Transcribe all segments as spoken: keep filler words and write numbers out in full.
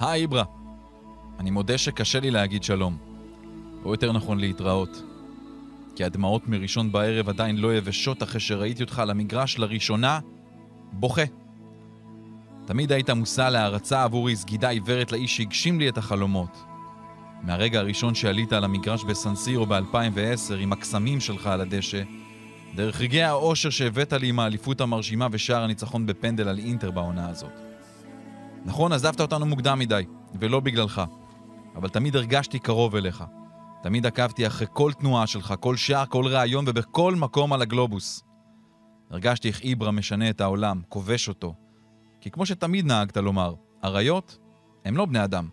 היי איברה. אני מודה שקשה לי להגיד שלום. או יותר נכון להתראות. כי הדמעות מראשון בערב עדיין לא יבשות אחרי שראיתי אותך על המגרש לראשונה, בוכה. תמיד היית מושא להערצה עבורי סגידה עיוורת לאיש שהגשים לי את החלומות. מהרגע הראשון שעלית על המגרש בסנסירו ב-אלפיים ועשר עם הקסמים שלך על הדשא, דרך רגעי האושר שהבאת לי עם האליפות המרשימה ושאר הניצחון בפנדל על אינטר בעונה הזאת. נכון, עזבת אותנו מוקדם מדי, ולא בגללך, אבל תמיד הרגשתי קרוב אליך. תמיד עקבתי אחרי כל תנועה שלך, כל שער, כל רעיון ובכל מקום על הגלובוס. הרגשתי איך איברה משנה את העולם, כובש אותו. כי כמו שתמיד נהגת לומר, אריות הם לא בני אדם.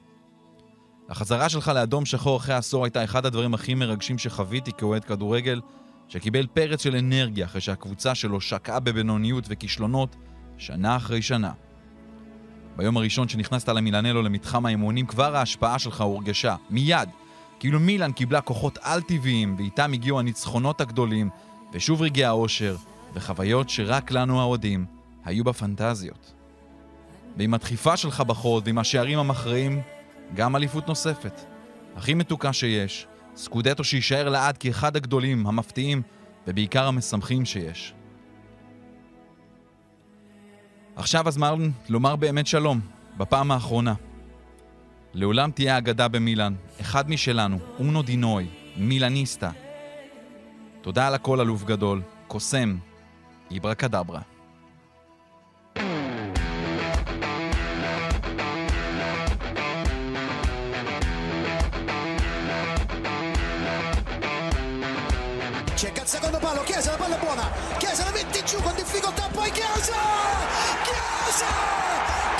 החזרה שלך לאדום שחור אחרי עשור הייתה אחד הדברים הכי מרגשים שחוויתי כאוהד כדורגל, שקיבל פרץ של אנרגיה אחרי שהקבוצה שלו שקעה בבינוניות וכישלונות שנה אחרי שנה. ביום הראשון שנכנסת למילנלו למתחם האימונים, כבר ההשפעה שלך הורגשה, מיד, כאילו מילן קיבלה כוחות על-טבעיים, ואיתם הגיעו הניצחונות הגדולים, ושוב רגעי האושר, וחוויות שרק לנו האוהדים היו בפנטזיות. ועם הדחיפה שלך בחוד, ועם השערים המכריעים, גם אליפות נוספת. הכי מתוקה שיש, סקודטו שישאר לעד כאחד הגדולים, המפתיעים, ובעיקר המשמחים שיש. עכשיו אז מרלן, לומר באמת שלום, בפעם האחרונה. לעולם תהיה אגדה במילן, אחד משלנו, אונו דינוי, מילניסטה. תודה על הכל, אלוף גדול, קוסם, איברה קדברה. Cerca il secondo palo, Chiesa, la palla buona, Chiesa la mette giù con difficoltà, poi Chiesa! Chiesa!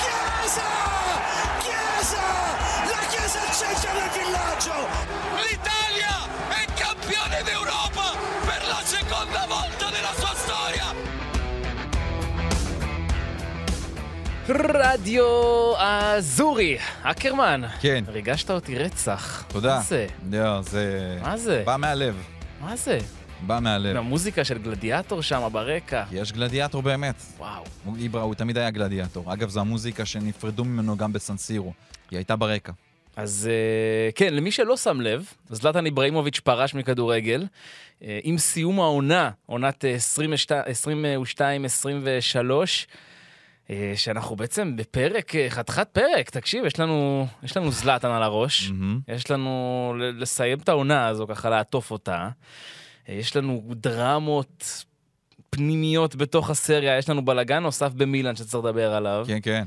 Chiesa! Chiesa! La Chiesa al centro del villaggio! L'Italia è campione d'Europa per la seconda volta nella sua storia! רדיו אזורי, אקרמן. כן. ריגשת אותי רצח. תודה. מה זה? לא, זה... מה זה? בא מהלב. מה זה? בא מהלב. המוזיקה של גלדיאטור שם ברקע. יש גלדיאטור באמת. וואו. איברה, הוא תמיד היה גלדיאטור. אגב, זו המוזיקה שנפרדו ממנו גם בסנסירו. היא הייתה ברקע. אז כן, למי שלא שם לב, זלטן איברהימוביץ' פרש מכדורגל. עם סיום העונה, עונת עשרים ושתיים עשרים ושלוש, שאנחנו בעצם בפרק, חתיכת פרק, תקשיב, יש לנו, יש לנו זלטן על הראש, mm-hmm. יש לנו לסיים את העונה הזו, ככה לעטוף אותה, יש לנו דרמות פנימיות בתוך הסריה, יש לנו בלגן נוסף במילן שצריך לדבר עליו. כן, כן.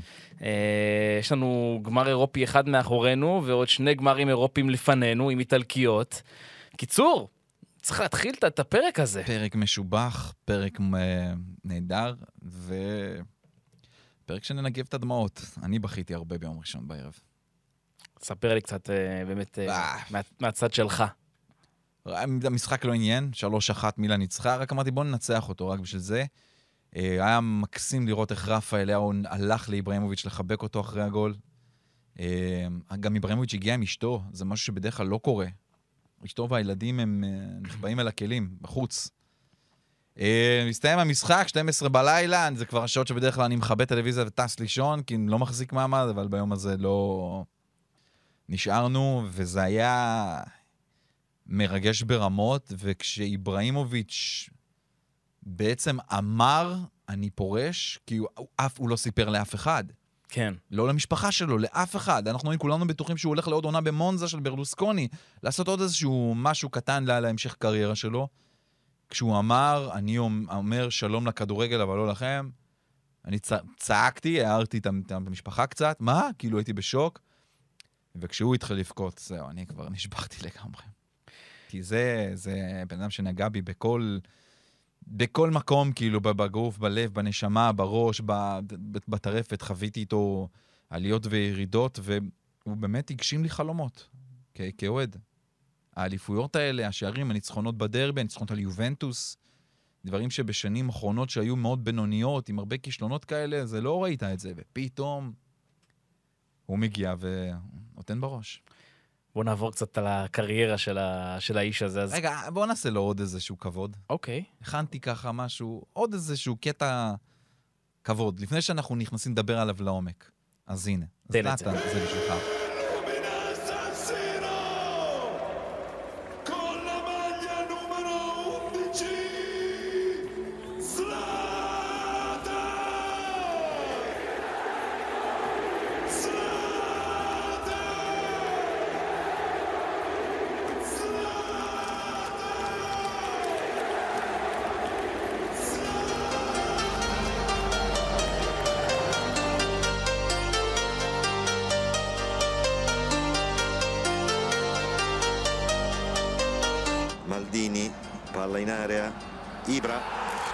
יש לנו גמר אירופי אחד מאחורינו, ועוד שני גמרים אירופיים לפנינו, עם איטלקיות. קיצור, צריך להתחיל את הפרק הזה. פרק משובח, פרק נהדר, ו... פרק שננגב את הדמעות. אני בכיתי הרבה ביום ראשון בערב. ספר לי קצת באמת מהצד שלך. המשחק לא עניין, שלוש אחת מילה ניצחה, רק אמרתי בוא ננצח אותו, רק בשביל זה. היה מקסים לראות איך רפאל לאו הלך לאיברהימוביץ' לחבק אותו אחרי הגול. גם איברהימוביץ' הגיע עם אשתו, זה משהו שבדרך כלל לא קורה. אשתו והילדים הם נחבאים אל הכלים, בחוץ. מסתיים המשחק, שתים עשרה בלילה, זה כבר השעות שבדרך כלל אני מחבא טלוויזיה וטס לישון, כי אני לא מחזיק מעמד, אבל ביום הזה לא נשארנו, וזה היה מרגש ברמות, וכשאיברהימוביץ' בעצם אמר, אני פורש, כי הוא, אף, הוא לא סיפר לאף אחד. כן. לא למשפחה שלו, לאף אחד. אנחנו כולנו בטוחים שהוא הולך לעוד עונה במונזה של ברלוסקוני, לעשות עוד איזשהו משהו קטן לה, להמשך קריירה שלו. כשהוא אמר, אני אומר שלום לכדורגל, אבל לא לכם, אני צ... צעקתי, הערתי את המשפחה קצת, מה? כאילו הייתי בשוק, וכשהוא התחיל לבכות, זהו, אני כבר נשבחתי לגמרי. כי זה, זה בן אדם שנגע בי בכל, בכל מקום, כאילו, בגוף, בלב, בנשמה, בראש, בטרפת, חוויתי איתו עליות וירידות, והוא באמת הגשים לי חלומות, כ- כאוהד. האליפויות האלה, השערים, הניצחונות בדרבי, הניצחונות על יובנטוס, דברים שבשנים האחרונות שהיו מאוד בינוניות, עם הרבה כישלונות כאלה, זה לא ראית את זה, ופתאום הוא מגיע ונותן בראש. בוא נעבור קצת על הקריירה של, ה... של האיש הזה. אז... רגע, בוא נעשה לו עוד איזשהו כבוד. אוקיי. Okay. הכנתי ככה משהו, עוד איזשהו קטע כבוד, לפני שאנחנו נכנסים לדבר עליו לעומק. אז הנה, זלאטן זה בשבילך. Maldini, palla in area, Ibra,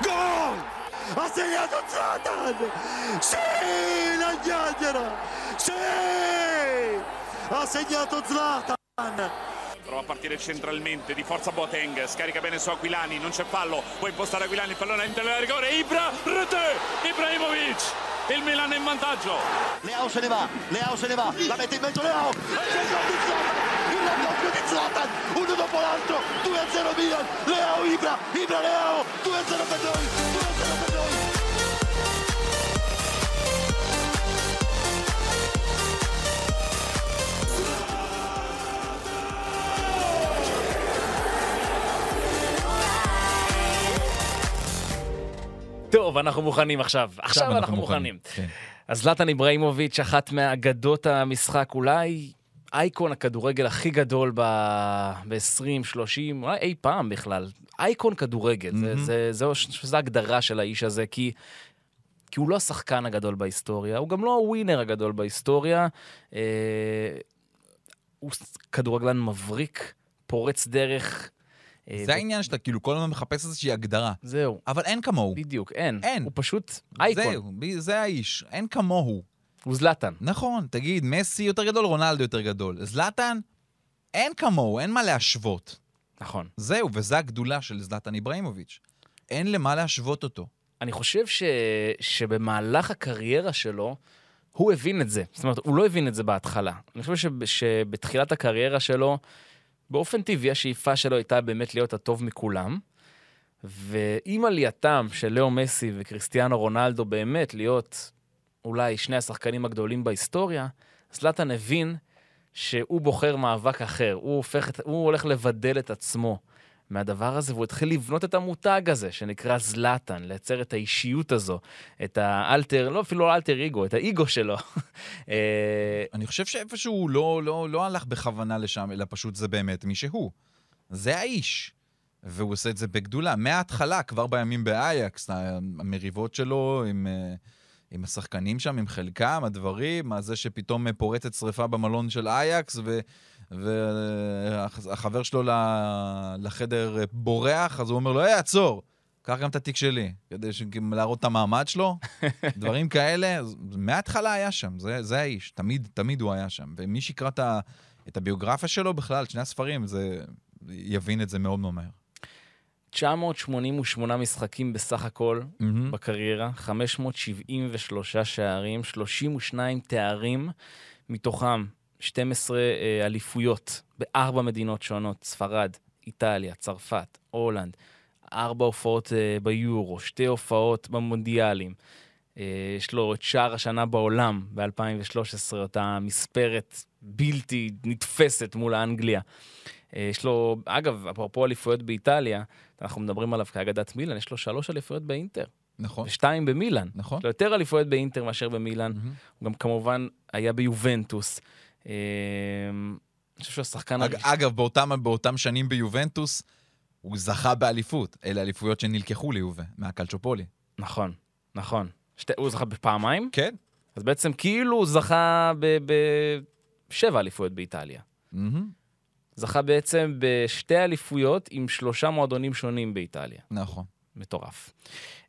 gol! Ha segnato Zlatan! Sì, la Ghiagliera! Sì! Ha segnato Zlatan! Prova a partire centralmente, di forza Boateng, scarica bene su Aquilani, non c'è fallo, può impostare Aquilani, il pallone all'interno della rigore, Ibra, rete, Ibrahimovic! Il Milan è in vantaggio! Leao se ne va, Leao se ne va, la mette in mezzo Leao! Zlatan, uno dopo l'altro, due a zero Milan, Leao Ibra, Ibra Leao, due a zero per noi, due a zero per noi. טוב, אנחנו מוכנים עכשיו, עכשיו, עכשיו אנחנו מוכנים. מוכנים. כן. זלאטן איברהימוביץ', אחת מהאגדות המשחק אולי, אייקון הכדורגל הכי גדול ב-עשרים שלושים, אי פעם בכלל, אייקון כדורגל, זו הגדרה של האיש הזה, כי הוא לא השחקן הגדול בהיסטוריה, הוא גם לא הווינר הגדול בהיסטוריה, הוא כדורגלן מבריק, פורץ דרך. זה העניין שאתה כאילו כל הזמן מחפש איזושהי הגדרה. זהו. אבל אין כמוהו. בדיוק, אין. אין. הוא פשוט אייקון. זהו, זה האיש, אין כמוהו. הוא זלאטן. נכון, תגיד, מסי יותר גדול, רונלדו יותר גדול. זלאטן, אין כמוהו, אין מה להשוות. נכון. זהו, וזו הגדולה של זלאטן איברהימוביץ'. אין למה להשוות אותו. אני חושב ש... שבמהלך הקריירה שלו, הוא הבין את זה. זאת אומרת, הוא לא הבין את זה בהתחלה. אני חושב ש... שבתחילת הקריירה שלו, באופן טבעי, השאיפה שלו הייתה באמת להיות הטוב מכולם, ועם עלייתם של לאו מסי וקריסטיאנו רונלדו באמת להיות... אולי שני השחקנים הגדולים בהיסטוריה, זלאטן הבין שהוא בוחר מאבק אחר, הוא, הופך, הוא הולך לבדל את עצמו מהדבר הזה, והוא התחיל לבנות את המותג הזה, שנקרא זלאטן, לייצר את האישיות הזו, את האלטר, לא אפילו אלטר איגו, את האיגו שלו. אני חושב שאיפשהו לא, לא, לא הלך בכוונה לשם, אלא פשוט זה באמת מי שהוא. זה האיש. והוא עושה את זה בגדולה. מההתחלה, כבר בימים באייקס, המריבות שלו עם... עם השחקנים שם, עם חלקם, הדברים, הזה שפתאום פורצת שריפה במלון של אייקס, והחבר שלו לחדר בורח, אז הוא אומר לו, היי, עצור, קח גם את התיק שלי, כדי להראות את המעמד שלו, דברים כאלה, מההתחלה היה שם, זה האיש, תמיד, תמיד הוא היה שם, ומי שיקרא את הביוגרפיה שלו בכלל, שני הספרים, יבין את זה מאוד מאוד מהר. תשע מאות שמונים ושמונה משחקים בסך הכל בקריירה, חמש מאות שבעים ושלושה שערים, שלושים ושניים תארים, מתוכם שתים עשרה אליפויות בארבע מדינות שונות, ספרד, איטליה, צרפת, הולנד, ארבע הופעות ביורו, שתי הופעות במונדיאלים, יש לו את שער השנה בעולם ב-אלפיים ושלוש עשרה, אותה מספרת בלתי נתפסת מול האנגליה. יש לו, אגב, אפרופו אליפויות באיטליה, אנחנו מדברים עליו כאגדת מילן, יש לו שלוש אליפויות באינטר. נכון. ושתיים במילן. נכון. יש לו יותר אליפויות באינטר מאשר במילן. Mm-hmm. הוא גם כמובן היה ביובנטוס. אני חושב שהוא השחקן... אג, אגב, באותם, באותם שנים ביובנטוס, הוא זכה באליפות. אלה אליפויות שנלקחו ליובה, מהקלצ'ופולי. נכון, נכון. שתי, הוא זכה בפעמיים? כן. אז בעצם כאילו הוא זכה בשבע אליפויות באיטליה. Mm-hmm. זכה בעצם בשתי אליפויות עם שלושה מועדונים שונים באיטליה. נכון. מטורף.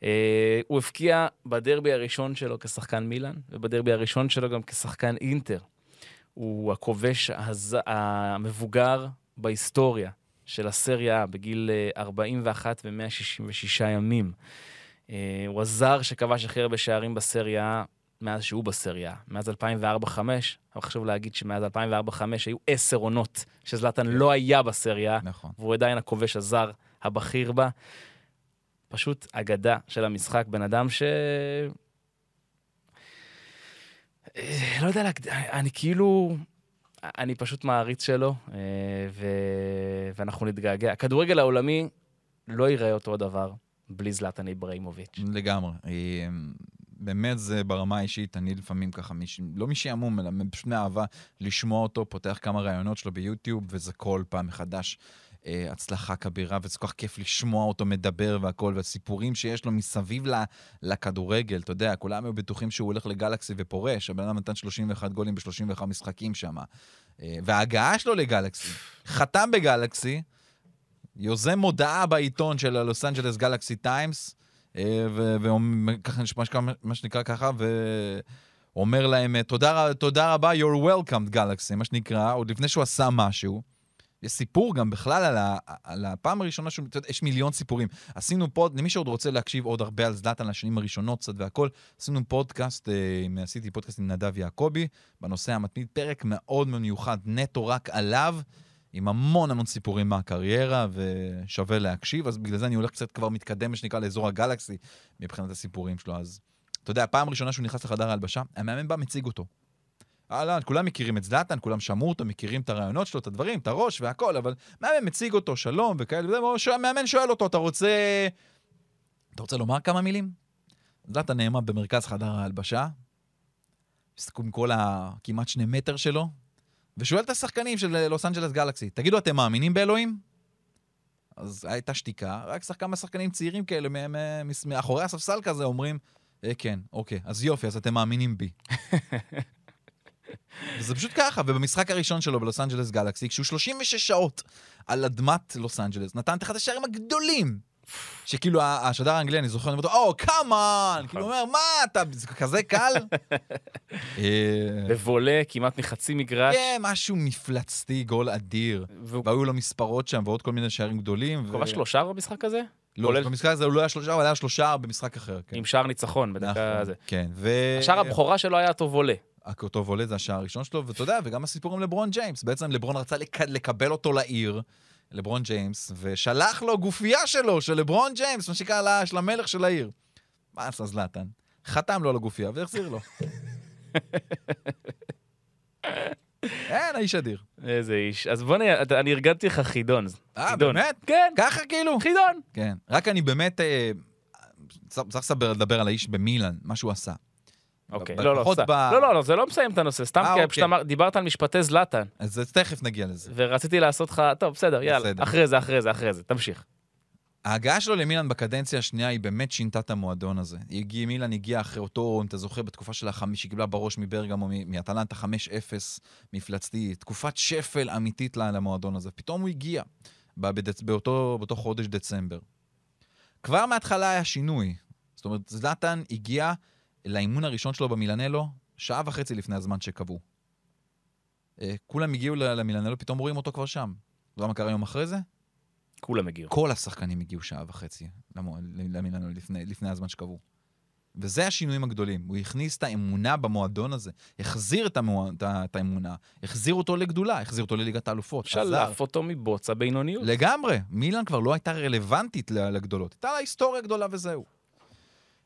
אה, הוא הפקיע בדרבי הראשון שלו כשחקן מילן, ובדרבי הראשון שלו גם כשחקן אינטר. הוא הכובש הז... המבוגר בהיסטוריה של הסריה, בגיל ארבעים ואחת ו-מאה שישים ושישה ימים. אה, הוא הזר שכבש הכי הרבה שערים בסריה, מאז שהוא בסריה, מאז אלפיים וארבע חמש, אבל חשוב להגיד שמאז אלפיים וארבע חמש היו עשר עונות שזלאטן לא היה בסריה, נכון. והוא עדיין הכובש הזר הבכיר בה. פשוט אגדה של המשחק, בן אדם ש... לא יודע, אני כאילו, אני פשוט מעריץ שלו, ואנחנו נתגעגע. הכדורגל העולמי לא ייראה אותו דבר בלי זלאטן איברהימוביץ'. לגמרי. באמת זה ברמה האישית, אני לפעמים ככה, לא משעמום, אלא פשוט מאהבה לשמוע אותו, פותח כמה רעיונות שלו ביוטיוב, וזה כל פעם מחדש הצלחה כבירה, וזה כל כך כיף לשמוע אותו מדבר והכל, והסיפורים שיש לו מסביב לכדורגל, אתה יודע, כולם היו בטוחים שהוא הולך לגלקסי ופורש, הבן אדם נתן שלושים ואחד גולים ב-שלושים ואחד משחקים שם, וההגעה שלו לגלקסי, חתם בגלקסי, יוזם מודעה בעיתון של הלוס אנג'לס גלקסי טיימס, ומה שנקרא ככה, ואומר להם, תודה רבה, you're welcome, גלקסי, מה שנקרא, עוד לפני שהוא עשה משהו, יש סיפור גם בכלל על, ה, על הפעם הראשונה, ש... יש מיליון סיפורים. עשינו פוד, למי שעוד רוצה להקשיב עוד הרבה על זלאטן לשנים הראשונות, קצת והכל, עשינו פודקאסט, עשיתי פודקאסט עם נדב יעקובי, בנושא המתמיד, פרק מאוד מיוחד, נטו רק עליו, עם המון המון סיפורים מהקריירה, ושווה להקשיב, אז בגלל זה אני הולך קצת כבר מתקדם, שנקרא לאזור הגלקסי, מבחינת הסיפורים שלו. אז אתה יודע, הפעם הראשונה שהוא נכנס לחדר ההלבשה, המאמן בא, מציג אותו. הלאה, כולם מכירים את זלאטן, כולם שמעו אותו, מכירים את הרעיונות שלו, את הדברים, את הראש והכל, אבל מאמן מציג אותו, שלום וכאלה, והמאמן שואל אותו, אתה רוצה... אתה רוצה לומר כמה מילים? זלאטן נעמד במרכז חדר ההלבשה, עם כל הכמעט שני מטר שלו, ושואל את השחקנים של לוס אנג'לס גלקסי, תגידו, אתם מאמינים באלוהים? אז הייתה שתיקה, רק כמה שחקנים צעירים כאלה, מאחורי הספסל כזה אומרים, כן, אוקיי, אז יופי, אז אתם מאמינים בי. זה פשוט ככה, ובמשחק הראשון שלו בלוס אנג'לס גלקסי, כשהוא שלושים ושש שעות על אדמת לוס אנג'לס, נתן את אחד השערים הגדולים, שכאילו השדר האנגלי, אני זוכר, אני אומר, או, קאמן, כאילו אומר, מה, אתה כזה קל? בבולה, כמעט מחצי מגרש. כן, משהו מפלצתי, גול אדיר, והיו לו מספרות שם, ועוד כל מיני שערים גדולים. קורה שלושה במשחק הזה? לא, במשחק הזה הוא לא היה שלושה, הוא היה שלושה במשחק אחר. עם שער ניצחון, בדקה הזה. השער הבכורה שלו היה טוב עולה. אותו וולה, זה השער הראשון שלו, ואתה יודע, וגם הסיפור עם לברון ג'יימס. בעצם לברון רצה לק... לקבל אותו לעיר, לברון ג'יימס, ושלח לו גופייה שלו, של לברון ג'יימס, מה שקרה של המלך של העיר. מה עשה זלאטן? חתם לו על הגופייה, והחזיר לו. אין, האיש אדיר. איזה איש. אז בוא נהיה, אני הרגלתי לך חידון. אה, באמת? כן. ככה כאילו? חידון. כן. רק אני באמת, אה, צריך לסבר לדבר על האיש במילן, מה שהוא עשה. אוקיי, לא, לא, לא, לא, זה לא מסיים את הנושא, סתם כי דיברת על משפטי זלאטן. אז תכף נגיע לזה. ורציתי לעשות לך, טוב, בסדר, יאללה, אחרי זה, אחרי זה, אחרי זה, תמשיך. ההגעה שלו למילן בקדנציה השנייה היא באמת שינתה את המועדון הזה. מילן הגיע אחרי אותו, אם אתה זוכר, בתקופה שלה חמש, שקיבלה בראש מברגמו, מאטלנטה חמש אפס, מפלצתי, תקופת שפל אמיתית למועדון הזה. פתאום הוא הגיע, באותו חודש דצמבר. כבר מההתחלה היה שינוי. זאת אומרת, זלאטן הגיע לאימון הראשון שלו במילנלו, שעה וחצי לפני הזמן שקבעו. כולם הגיעו למילנלו, פתאום רואים אותו כבר שם. אתה יודע מה קרה יום אחרי זה? כולם הגיעו. כל השחקנים הגיעו שעה וחצי למילנלו לפני, לפני הזמן שקבעו. וזה השינויים הגדולים. הוא הכניס את האמונה במועדון הזה, החזיר את, המוע... את האמונה, החזיר אותו לגדולה, החזיר אותו לליגת האלופות. שלף עזר. אותו מבוץ הבינוניות. לגמרי. מילן כבר לא הייתה רלוונטית לגדולות. הייתה לה היסטוריה גדולה וזהו.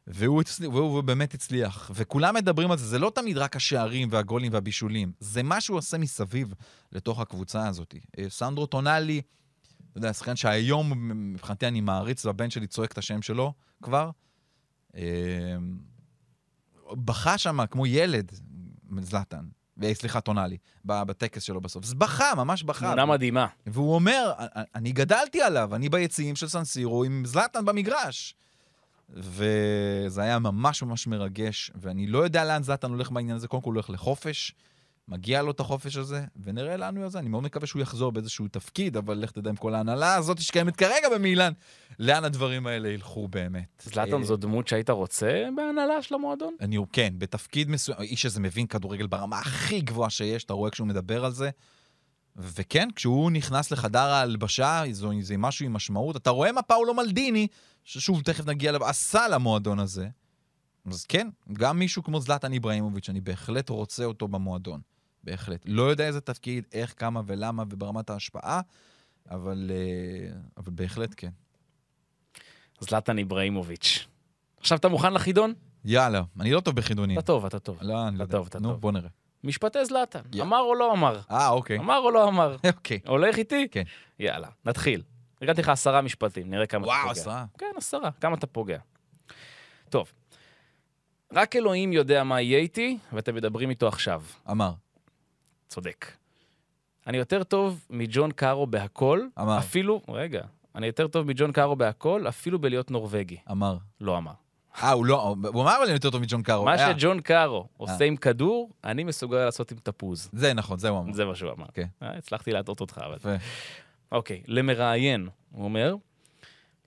והוא, והוא באמת הצליח, וכולם מדברים על זה, זה לא תמיד רק השערים והגולים והבישולים, זה מה שהוא עושה מסביב לתוך הקבוצה הזאת. סנדרו טונלי, אתה יודע, שחקן שהיום מבחינתי אני מעריץ, והבן שלי צועק את השם שלו כבר, בכה שם כמו ילד, זלאטן, סליחה טונלי, בטקס שלו בסוף, זה בכה, ממש בכה. תמונה מדהימה. והוא אומר, אני גדלתי עליו, אני ביציעים של סן סירו עם זלאטן במגרש. וזה היה ממש ממש מרגש, ואני לא יודע לאן זלאטן הולך בעניין הזה, קודם כל הוא הולך לחופש, מגיע לו את החופש הזה, ונראה לנו את זה, אני מאוד מקווה שהוא יחזור באיזשהו תפקיד, אבל לך תדע עם כל ההנהלה הזאת, שקיימת כרגע במילן, לאן הדברים האלה ילכו באמת. זלאטן זו דמות שהיית רוצה בהנהלה של המועדון? אני הוא כן, בתפקיד מסוים, איש הזה מבין כדורגל ברמה הכי גבוהה שיש, אתה רואה כשהוא מדבר על זה, וכן, כשהוא נכנס לחדר ההלבשה, זה משהו עם משמעות, אתה רואה מה פאולו מלדיני, ששוב, תכף נגיע לעשה למועדון הזה, אז כן, גם מישהו כמו זלאטן איברהימוביץ', אני בהחלט רוצה אותו במועדון, בהחלט. לא יודע איזה תפקיד, איך, כמה ולמה, וברמת ההשפעה, אבל, אבל בהחלט כן. זלאטן איברהימוביץ'. עכשיו אתה מוכן לחידון? יאללה, אני לא טוב בחידונים. אתה טוב, אתה טוב. לא, אני לא יודע. נו, בוא נראה. משפטי זלאטן, אמר או לא אמר? אה, אוקיי. אמר או לא אמר? אוקיי. הולך איתי? כן. יאללה, נתחיל. הרגעתי לך עשרה משפטים, נראה כמה אתה פוגע. וואו, עשרה. כן, עשרה, כמה אתה פוגע. טוב. רק אלוהים יודע מה יהיה איתי, ואתם מדברים איתו עכשיו. אמר. צודק. אני יותר טוב מג'ון קארו בהכל. אמר. אפילו, רגע, אני יותר טוב מג'ון קארו בהכל, אפילו בלהיות נורווגי. אמר. לא אמר. אה, הוא לא, הוא אמר לי יותר טוב מג'ון קארו. מה שג'ון קארו עושה עם כדור, אני מסוגל לעשות עם תפוז. זה נכון, זה הוא אמר. זה מה שהוא אמר. הצלחתי להטעות אותך, אבל... אוקיי, למראיין, הוא אומר,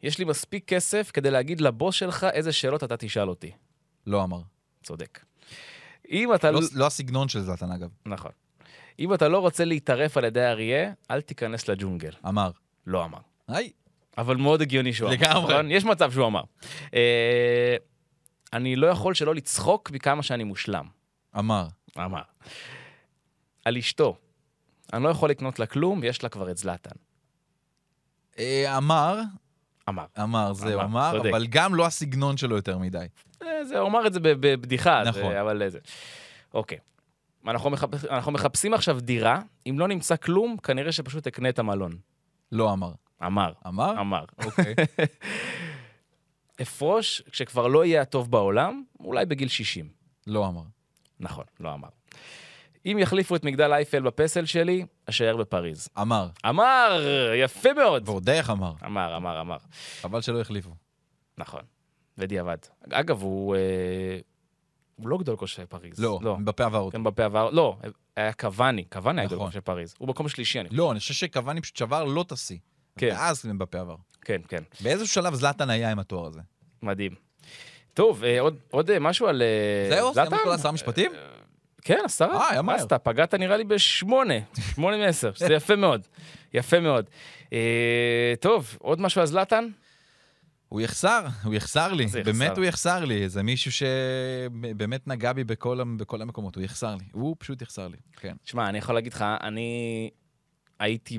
יש לי מספיק כסף כדי להגיד לבוס שלך איזה שאלות אתה תשאל אותי. לא אמר. צודק. אם אתה... לא הסגנון של זלטן, אגב. נכון. אם אתה לא רוצה להתערף על ידי אריה, אל תיכנס לג'ונגל. אמר. לא אמר. היי. אבל מאוד הגיוני שהוא אמר. לגמרי. יש מצב שהוא אמר. אני לא יכול שלא לצחוק מכמה שאני מושלם. אמר. אמר. על אשתו. אני לא יכול לקנות לה כלום, ויש לה כבר את זלטן. אמר. אמר. אמר, זהו אמר, אבל גם לא הסגנון שלו יותר מדי. הוא אמר את זה בבדיחה. נכון. אבל זה. אוקיי. אנחנו מחפשים עכשיו דירה, אם לא נמצא כלום, כנראה שפשוט אקנה את המלון. לא אמר. אמר. אמר? אמר. אוקיי. אפרוש, כשכבר לא יהיה הטוב בעולם, אולי בגיל שישים. לא אמר. נכון, לא אמר. אם יחליפו את מגדל אייפל בפסל שלי, אשאר בפריז. אמר. אמר, יפה מאוד. ועוד דרך אמר. אמר, אמר, אמר. אבל שלא יחליפו. נכון, בדיעבד. אגב, הוא... הוא לא גדול כושר פריז. לא, מבפה עבר אותו. מבפה עבר, לא, היה קוואני, קוואני היה גדול כושר פריז. הוא מקום שלישי. לא, אני חושב שקוואני פשוט שבר לא תסי. ואז מבפה עבר. כן, כן. באיזשהו שלב זלטן היה עם התואר הזה. מדהים. טוב, עוד משהו על... זהו, סיימת כל עשרה משפטים? כן, עשרה. אה, ימר. פגעת נראה לי בשמונה, שמונה מעשר. זה יפה מאוד, יפה מאוד. טוב, עוד משהו על זלטן? הוא יחסר, הוא יחסר לי, באמת הוא יחסר לי, זה מישהו שבאמת נגע בי בכל המקומות, הוא יחסר לי, הוא פשוט יחסר לי, כן. תשמע, אני יכול להגיד לך, אני הייתי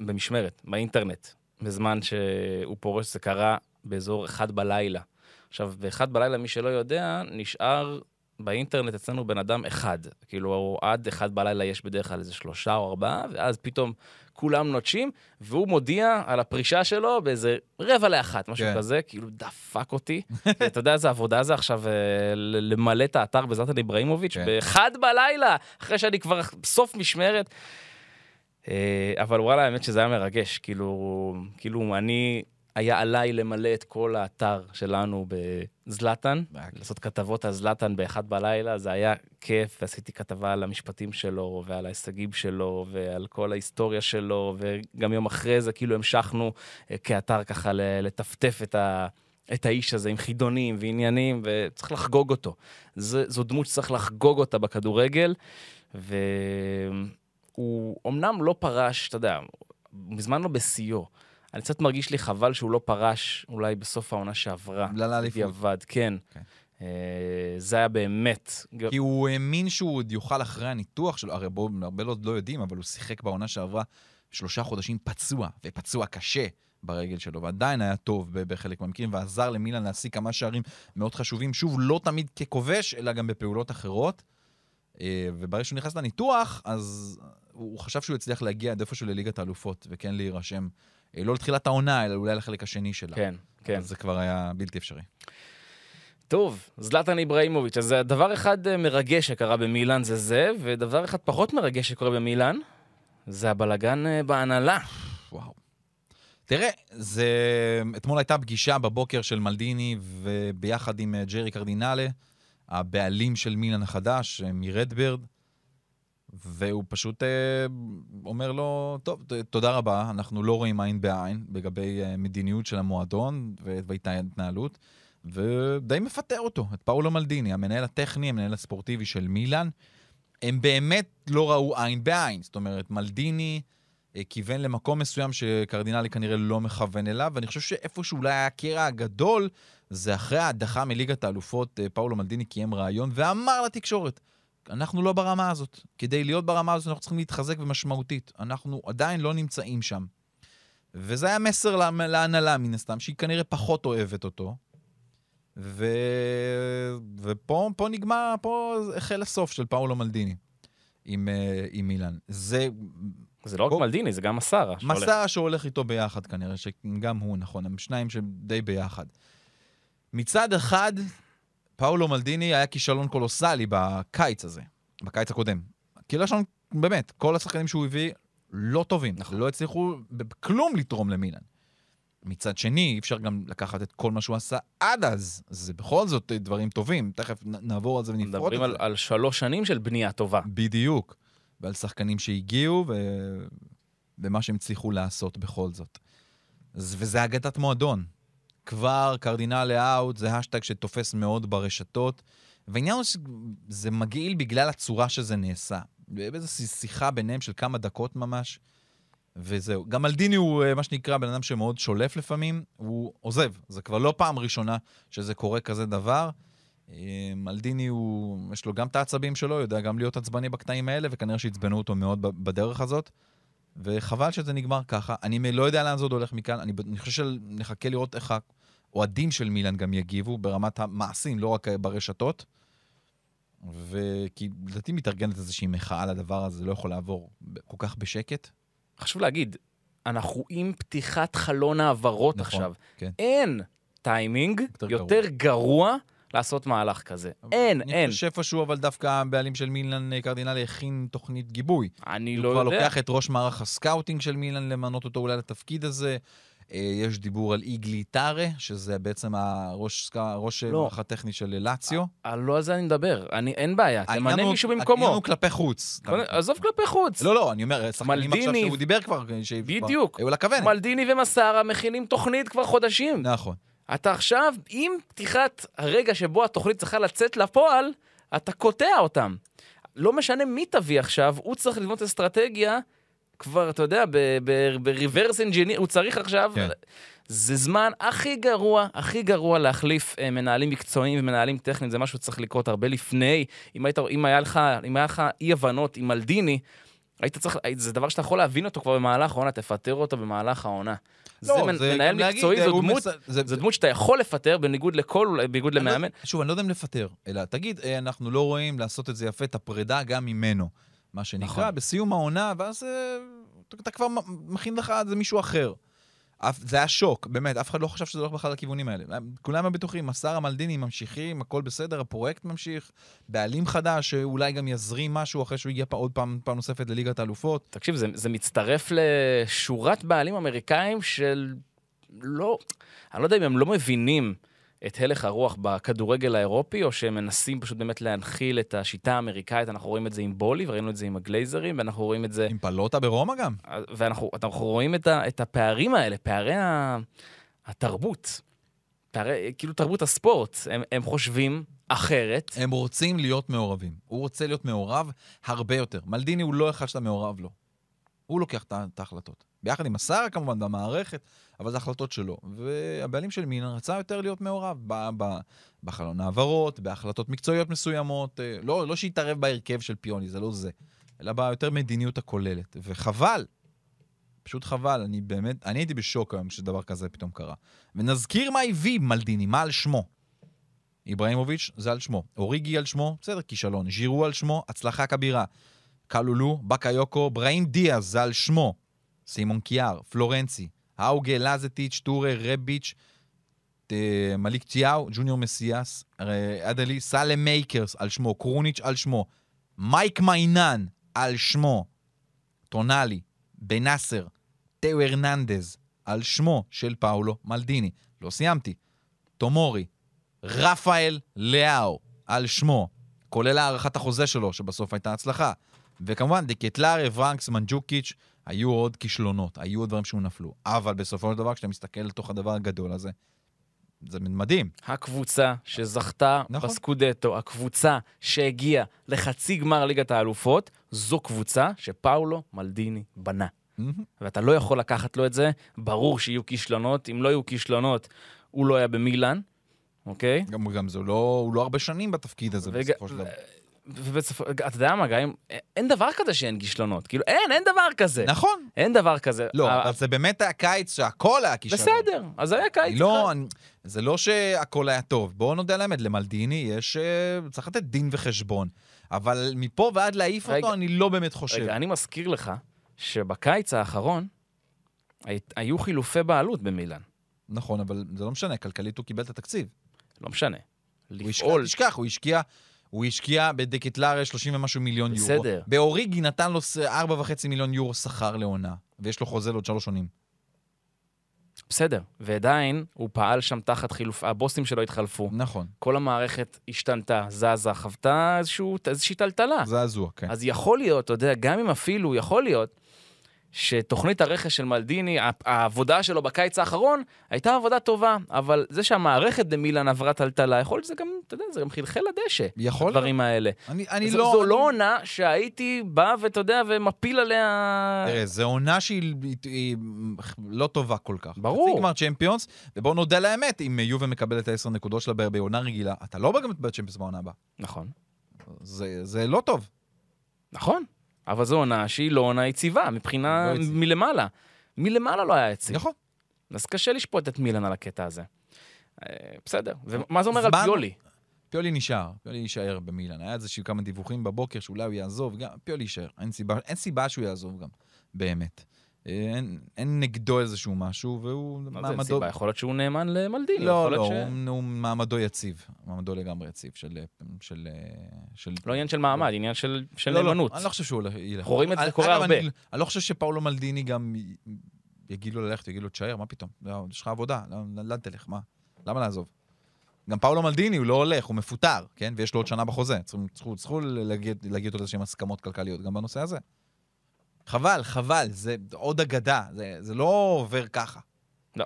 במשמרת, באינטרנט, בזמן שהוא פורש, זה קרה באזור אחד בלילה. עכשיו, באחד בלילה, מי שלא יודע, נשאר באינטרנט אצלנו בן אדם אחד, כאילו עד אחד בלילה יש בדרך כלל איזה שלושה או ארבעה, ואז פתאום כולם נוטשים, והוא מודיע על הפרישה שלו באיזה רבע לאחת, משהו כזה, כאילו דפק אותי. אתה יודע איזה עבודה זה עכשיו למלא את האתר בזלטן איברהימוביץ' באחד בלילה, אחרי שאני כבר סוף משמרת. אבל וואלה, האמת שזה היה מרגש, כאילו, כאילו אני... היה עליי למלא את כל האתר שלנו בזלטן, לעשות כתבות על זלטן באחד בלילה, זה היה כיף, ועשיתי כתבה על המשפטים שלו, ועל ההישגים שלו, ועל כל ההיסטוריה שלו, וגם יום אחרי זה כאילו המשכנו כאתר ככה לטפטף את ה... את האיש הזה עם חידונים ועניינים, וצריך לחגוג אותו. זו, זו דמות שצריך לחגוג אותה בכדורגל, והוא אמנם לא פרש, אתה יודע, מזמן לא בסיור, אני קצת מרגיש לי חבל שהוא לא פרש, אולי בסוף העונה שעברה. בדיעבד, כן. זה היה באמת. כי הוא האמין שהוא עוד יוכל אחרי הניתוח שלו, הרי בואו הרבה לא יודעים, אבל הוא שיחק בעונה שעברה שלושה חודשים פצוע, ופצוע קשה ברגל שלו, ועדיין היה טוב בחלק מהמקרים, ועזר למילן להשיג כמה שערים מאוד חשובים, שוב, לא תמיד ככובש, אלא גם בפעולות אחרות. וברגע שהוא נכנס לניתוח, אז הוא חשב שהוא יצליח להגיע עד איפשהו לליגת האלופות, וכן להירשם לא לתחילת העונה, אלא אולי לחלק השני שלה. כן, כן. אז זה כבר היה בלתי אפשרי. טוב, זלטן איברהימוביץ', אז דבר אחד מרגש שקרה במילאן זה זה, ודבר אחד פחות מרגש שקורה במילאן, זה הבלגן בהנהלה. וואו. תראה, זה... אתמול הייתה פגישה בבוקר של מלדיני, וביחד עם ג'רי קרדינאלה, הבעלים של מילאן החדש, מרדברד, והוא פשוט אומר לו, טוב, תודה רבה, אנחנו לא רואים עין בעין, בגבי מדיניות של המועדון וההתנהלות, ודי מפטר אותו, את פאולו מלדיני, המנהל הטכני, המנהל הספורטיבי של מילאן, הם באמת לא ראו עין בעין, זאת אומרת, מלדיני כיוון למקום מסוים שקרדינלי כנראה לא מכוון אליו, ואני חושב שאיפשהו אולי הקרע הגדול, זה אחרי ההדחה מליגת האלופות, פאולו מלדיני קיים רעיון ואמר לתקשורת, אנחנו לא ברמה הזאת. כדי להיות ברמה הזאת, אנחנו צריכים להתחזק ומשמעותית. אנחנו עדיין לא נמצאים שם. וזה היה מסר להנהלה מן הסתם, שהיא כנראה פחות אוהבת אותו. ו... ופה פה נגמר, פה החל הסוף של פאולו מלדיני עם, עם מילאן. זה... זה לא רק מלדיני, זה גם מסע. מסע שהולך איתו ביחד כנראה, שגם הוא, נכון, הם שניים שדי ביחד. מצד אחד, פאולו מלדיני היה כישלון קולוסלי בקיץ הזה, בקיץ הקודם. כי לשון, באמת, כל השחקנים שהוא הביא לא טובים, נכון. לא הצליחו בכלום לתרום למילאן. מצד שני, אי אפשר גם לקחת את כל מה שהוא עשה עד אז. זה בכל זאת דברים טובים, תכף נעבור על זה ונפרוט. מדברים על, על שלוש שנים של בנייה טובה. בדיוק. ועל שחקנים שהגיעו, ו... ומה שהם צריכו לעשות בכל זאת. וזה אגדת מועדון. כבר קרדינל אאוט, זה השטג שתופס מאוד ברשתות, והעניין הוא שזה מגעיל בגלל הצורה שזה נעשה. באיזו שיחה ביניהם של כמה דקות ממש, וזהו. גם מלדיני הוא מה שנקרא בן אדם שמאוד שולף לפעמים, הוא עוזב. זה כבר לא פעם ראשונה שזה קורה כזה דבר. מלדיני הוא, יש לו גם את העצבים שלו, יודע גם להיות עצבני בקטעים האלה, וכנראה שהצבנו אותו מאוד בדרך הזאת. וחבל שזה נגמר ככה. אני לא יודע לאן זה עוד הולך מכאן. אני, אני חושב שנחכה לראות איך האוהדים של מילאן גם יגיבו ברמת המעשים, לא רק ברשתות. וכי לדעתי מתארגנת איזושהי מחאה לדבר הזה, לא יכול לעבור כל כך בשקט. חשוב להגיד, אנחנו עם פתיחת חלון העברות נכון, עכשיו. כן. אין טיימינג יותר, יותר גרוע. גרוע לעשות מהלך כזה. אין, אין. אני חושב שהוא, אבל דווקא הבעלים של מילאן קרדינלי הכין תוכנית גיבוי. אני לא יודע. הוא כבר לוקח את ראש מערך הסקאוטינג של מילאן למנות אותו אולי לתפקיד הזה. יש דיבור על איגליטארה, שזה בעצם הראש מערך הטכני של ללציו. לא על זה אני מדבר. אין בעיה. תמנה מישהו במקומו. העניין הוא כלפי חוץ. עזוב כלפי חוץ. לא, לא, אני אומר, שחקנים עכשיו שהוא דיבר כבר. בדיוק. היו לכוונת. מלדיני ומסרה מכינים תוכנית כבר חודשים. נכון. אתה עכשיו, עם פתיחת הרגע שבו התוכנית צריכה לצאת לפועל, אתה קוטע אותם. לא משנה מי תביא עכשיו, הוא צריך לבנות אסטרטגיה, כבר, אתה יודע, בריברס אנג'יניר, הוא צריך עכשיו, כן. זה זמן הכי גרוע, הכי גרוע להחליף מנהלים מקצועיים ומנהלים טכניים, זה משהו צריך לקרות הרבה לפני, אם, היית, אם היה לך, אם היה לך אי-הבנות עם מלדיני, היית צריך, זה דבר שאתה יכול להבין אותו כבר במהלך העונה, תפטר אותו במהלך העונה. זה מנהל מקצועי, זו דמות שאתה יכול לפטר, בניגוד לכל, בניגוד למאמן. שוב, אני לא יודע אם לפטר, אלא תגיד, אנחנו לא רואים לעשות את זה יפה, את הפרידה גם ממנו, מה שנקרא, בסיום העונה, ואז אתה כבר מכין לך, זה מישהו אחר. זה היה שוק, באמת, אף אחד לא חשב שזה הולך בכלל לכיוונים האלה. כולם הבטוחים, מסר המלדיני ממשיכים, הכל בסדר, הפרויקט ממשיך, בעלים חדש שאולי גם יזרים משהו אחרי שהוא יגיע עוד פעם, פעם נוספת לליגת האלופות. תקשיב, זה, זה מצטרף לשורת בעלים אמריקאים של לא, אני לא יודע אם הם לא מבינים את הלך הרוח בכדורגל האירופי, או שהם מנסים פשוט באמת להנחיל את השיטה האמריקאית, אנחנו רואים את זה עם בולי, וראינו את זה עם הגלייזרים, ואנחנו רואים את זה... עם פלוטה ברומא גם. ואנחנו רואים את, ה... את הפערים האלה, פערי ה... התרבות, פערי... כאילו תרבות הספורט, הם... הם חושבים אחרת. הם רוצים להיות מעורבים. הוא רוצה להיות מעורב הרבה יותר. מלדיני הוא לא אחד שאתה מעורב לו. הוא לוקח את ההחלטות. ביחד עם מסרה כמובן, במערכת, אבל זה החלטות שלו. והבעלים של מילאן רצה יותר להיות מעורב ב- ב- בחלון העברות, בהחלטות מקצועיות מסוימות, לא, לא שיתערב בהרכב של פיוני, זה לא זה, אלא ביותר מדיניות הכוללת. וחבל, פשוט חבל, אני באמת, אני הייתי בשוק היום שדבר כזה פתאום קרה. ונזכיר מה הביא מלדיני, מה על שמו. איברהימוביץ' זה על שמו, אוריגי על שמו, בסדר, כישלון, ז'ירו על שמו, הצלחה כבירה. קלולו, בקאיוקו, בראים דיאז, זה על שמו. סימון קיאר, פלורנצי, האוגה, לזטיץ', טורה, רביץ', מליק טיאו, ג'וניור מסיאס, אדלי, סאלה מייקרס, על שמו, קרוניץ' על שמו, מייק מיינן, על שמו, טונאלי, בנסר, טאו הרננדז, על שמו של פאולו מלדיני. לא סיימתי. תומורי, רפאל לאו, על שמו, כולל הערכת החוזה שלו, שבסוף הייתה הצלחה. וכמובן, דקטלארי, ורנקס, מנג'וקיץ', היו עוד כישלונות, היו עוד דברים שהוא נפלו. אבל בסופו של דבר, כשאתה מסתכל לתוך הדבר הגדול הזה, זה מדהים. הקבוצה שזכתה נכון. בסקודטו, הקבוצה שהגיעה לחצי גמר ליגת האלופות, זו קבוצה שפאולו מלדיני בנה. Mm-hmm. ואתה לא יכול לקחת לו את זה, ברור שיהיו כישלונות, אם לא יהיו כישלונות, הוא לא היה במילאן, אוקיי? גם, גם זה, לא, הוא לא הרבה שנים בתפקיד הזה וג... בסופו של דבר. ובסופו, אתה יודע מה, גאים, אין דבר כזה שאין גישלונות. כאילו, אין, אין דבר כזה. נכון. אין דבר כזה. לא, אבל זה באמת היה קיץ שהכל היה גישלונות. בסדר, אז היה קיץ. לא, זה לא שהכל היה טוב. בואו נודה לאמת, למלדיני יש, צריך לתת דין וחשבון. אבל מפה ועד להעיף אותו, אני לא באמת חושב. רגע, אני מזכיר לך שבקיץ האחרון היו חילופי בעלות במילן. נכון, אבל זה לא משנה, כלכלית הוא קיבל את התקציב. לא משנה. הוא השכח, הוא השקיע... הוא השקיע בדקטלר שלושים ומשהו מיליון בסדר. יורו. בסדר. באוריגי נתן לו ארבע וחצי מיליון יורו שכר לעונה, ויש לו חוזה לעוד שלוש שנים. בסדר. ועדיין הוא פעל שם תחת חילוף, הבוסים שלו התחלפו. נכון. כל המערכת השתנתה, זזה, חוותה איזשהו, איזושהי טלטלה. זזו, כן. אז יכול להיות, אתה יודע, גם אם אפילו יכול להיות, שתוכנית הרכש של מלדיני, העבודה שלו בקיץ האחרון, הייתה עבודה טובה, אבל זה שהמערכת במילן עברה טלטלה, יכול להיות שזה גם, אתה יודע, זה גם חלחל לדשא, הדברים האלה. זו לא עונה שהייתי בא ואתה יודע, ומפיל עליה... תראה, זו עונה שהיא לא טובה כל כך. ברור. חצי גמר צ'מפיונס, ובואו נודה לאמת, אם יובה מקבל את העשר נקודות שלה בעונה רגילה, אתה לא בא צ'מפיונס בעונה הבאה. נכון. זה לא טוב. נכון. אבל זו עונה שהיא לא עונה יציבה, מבחינה מלמעלה. מלמעלה לא היה יציב. נכון. אז קשה לשפוט את מילן על הקטע הזה. בסדר. ומה זה אומר על פיולי? פיולי נשאר. פיולי נשאר במילן. היה איזשהו כמה דיווחים בבוקר שאולי הוא יעזוב. פיולי נשאר. אין סיבה שהוא יעזוב גם. באמת. אין נגדו איזשהו משהו, והוא... מה זה אין סיבה? יכול להיות שהוא נאמן למלדיני. לא, לא. הוא מעמדו יציב. מעמדו לגמרי יציב של... לא עניין של מעמד, עניין של נאמנות. אני לא חושב שהוא ילך. רואים את זה קורה הרבה. אני לא חושב שפאולו מלדיני גם יגיד לו ללכת, יגיד לו תשאר, מה פתאום? יש לך עבודה, לא תלך, מה? למה לעזוב? גם פאולו מלדיני הוא לא הולך, הוא מפוטר, כן? ויש לו עוד שנה בחוזה. צריכו להגיד אותו איזושהי הסכמות כלכליות גם בנושא הזה. חבל, חבל, זה עוד אגדה, זה, זה לא עובר ככה. לא.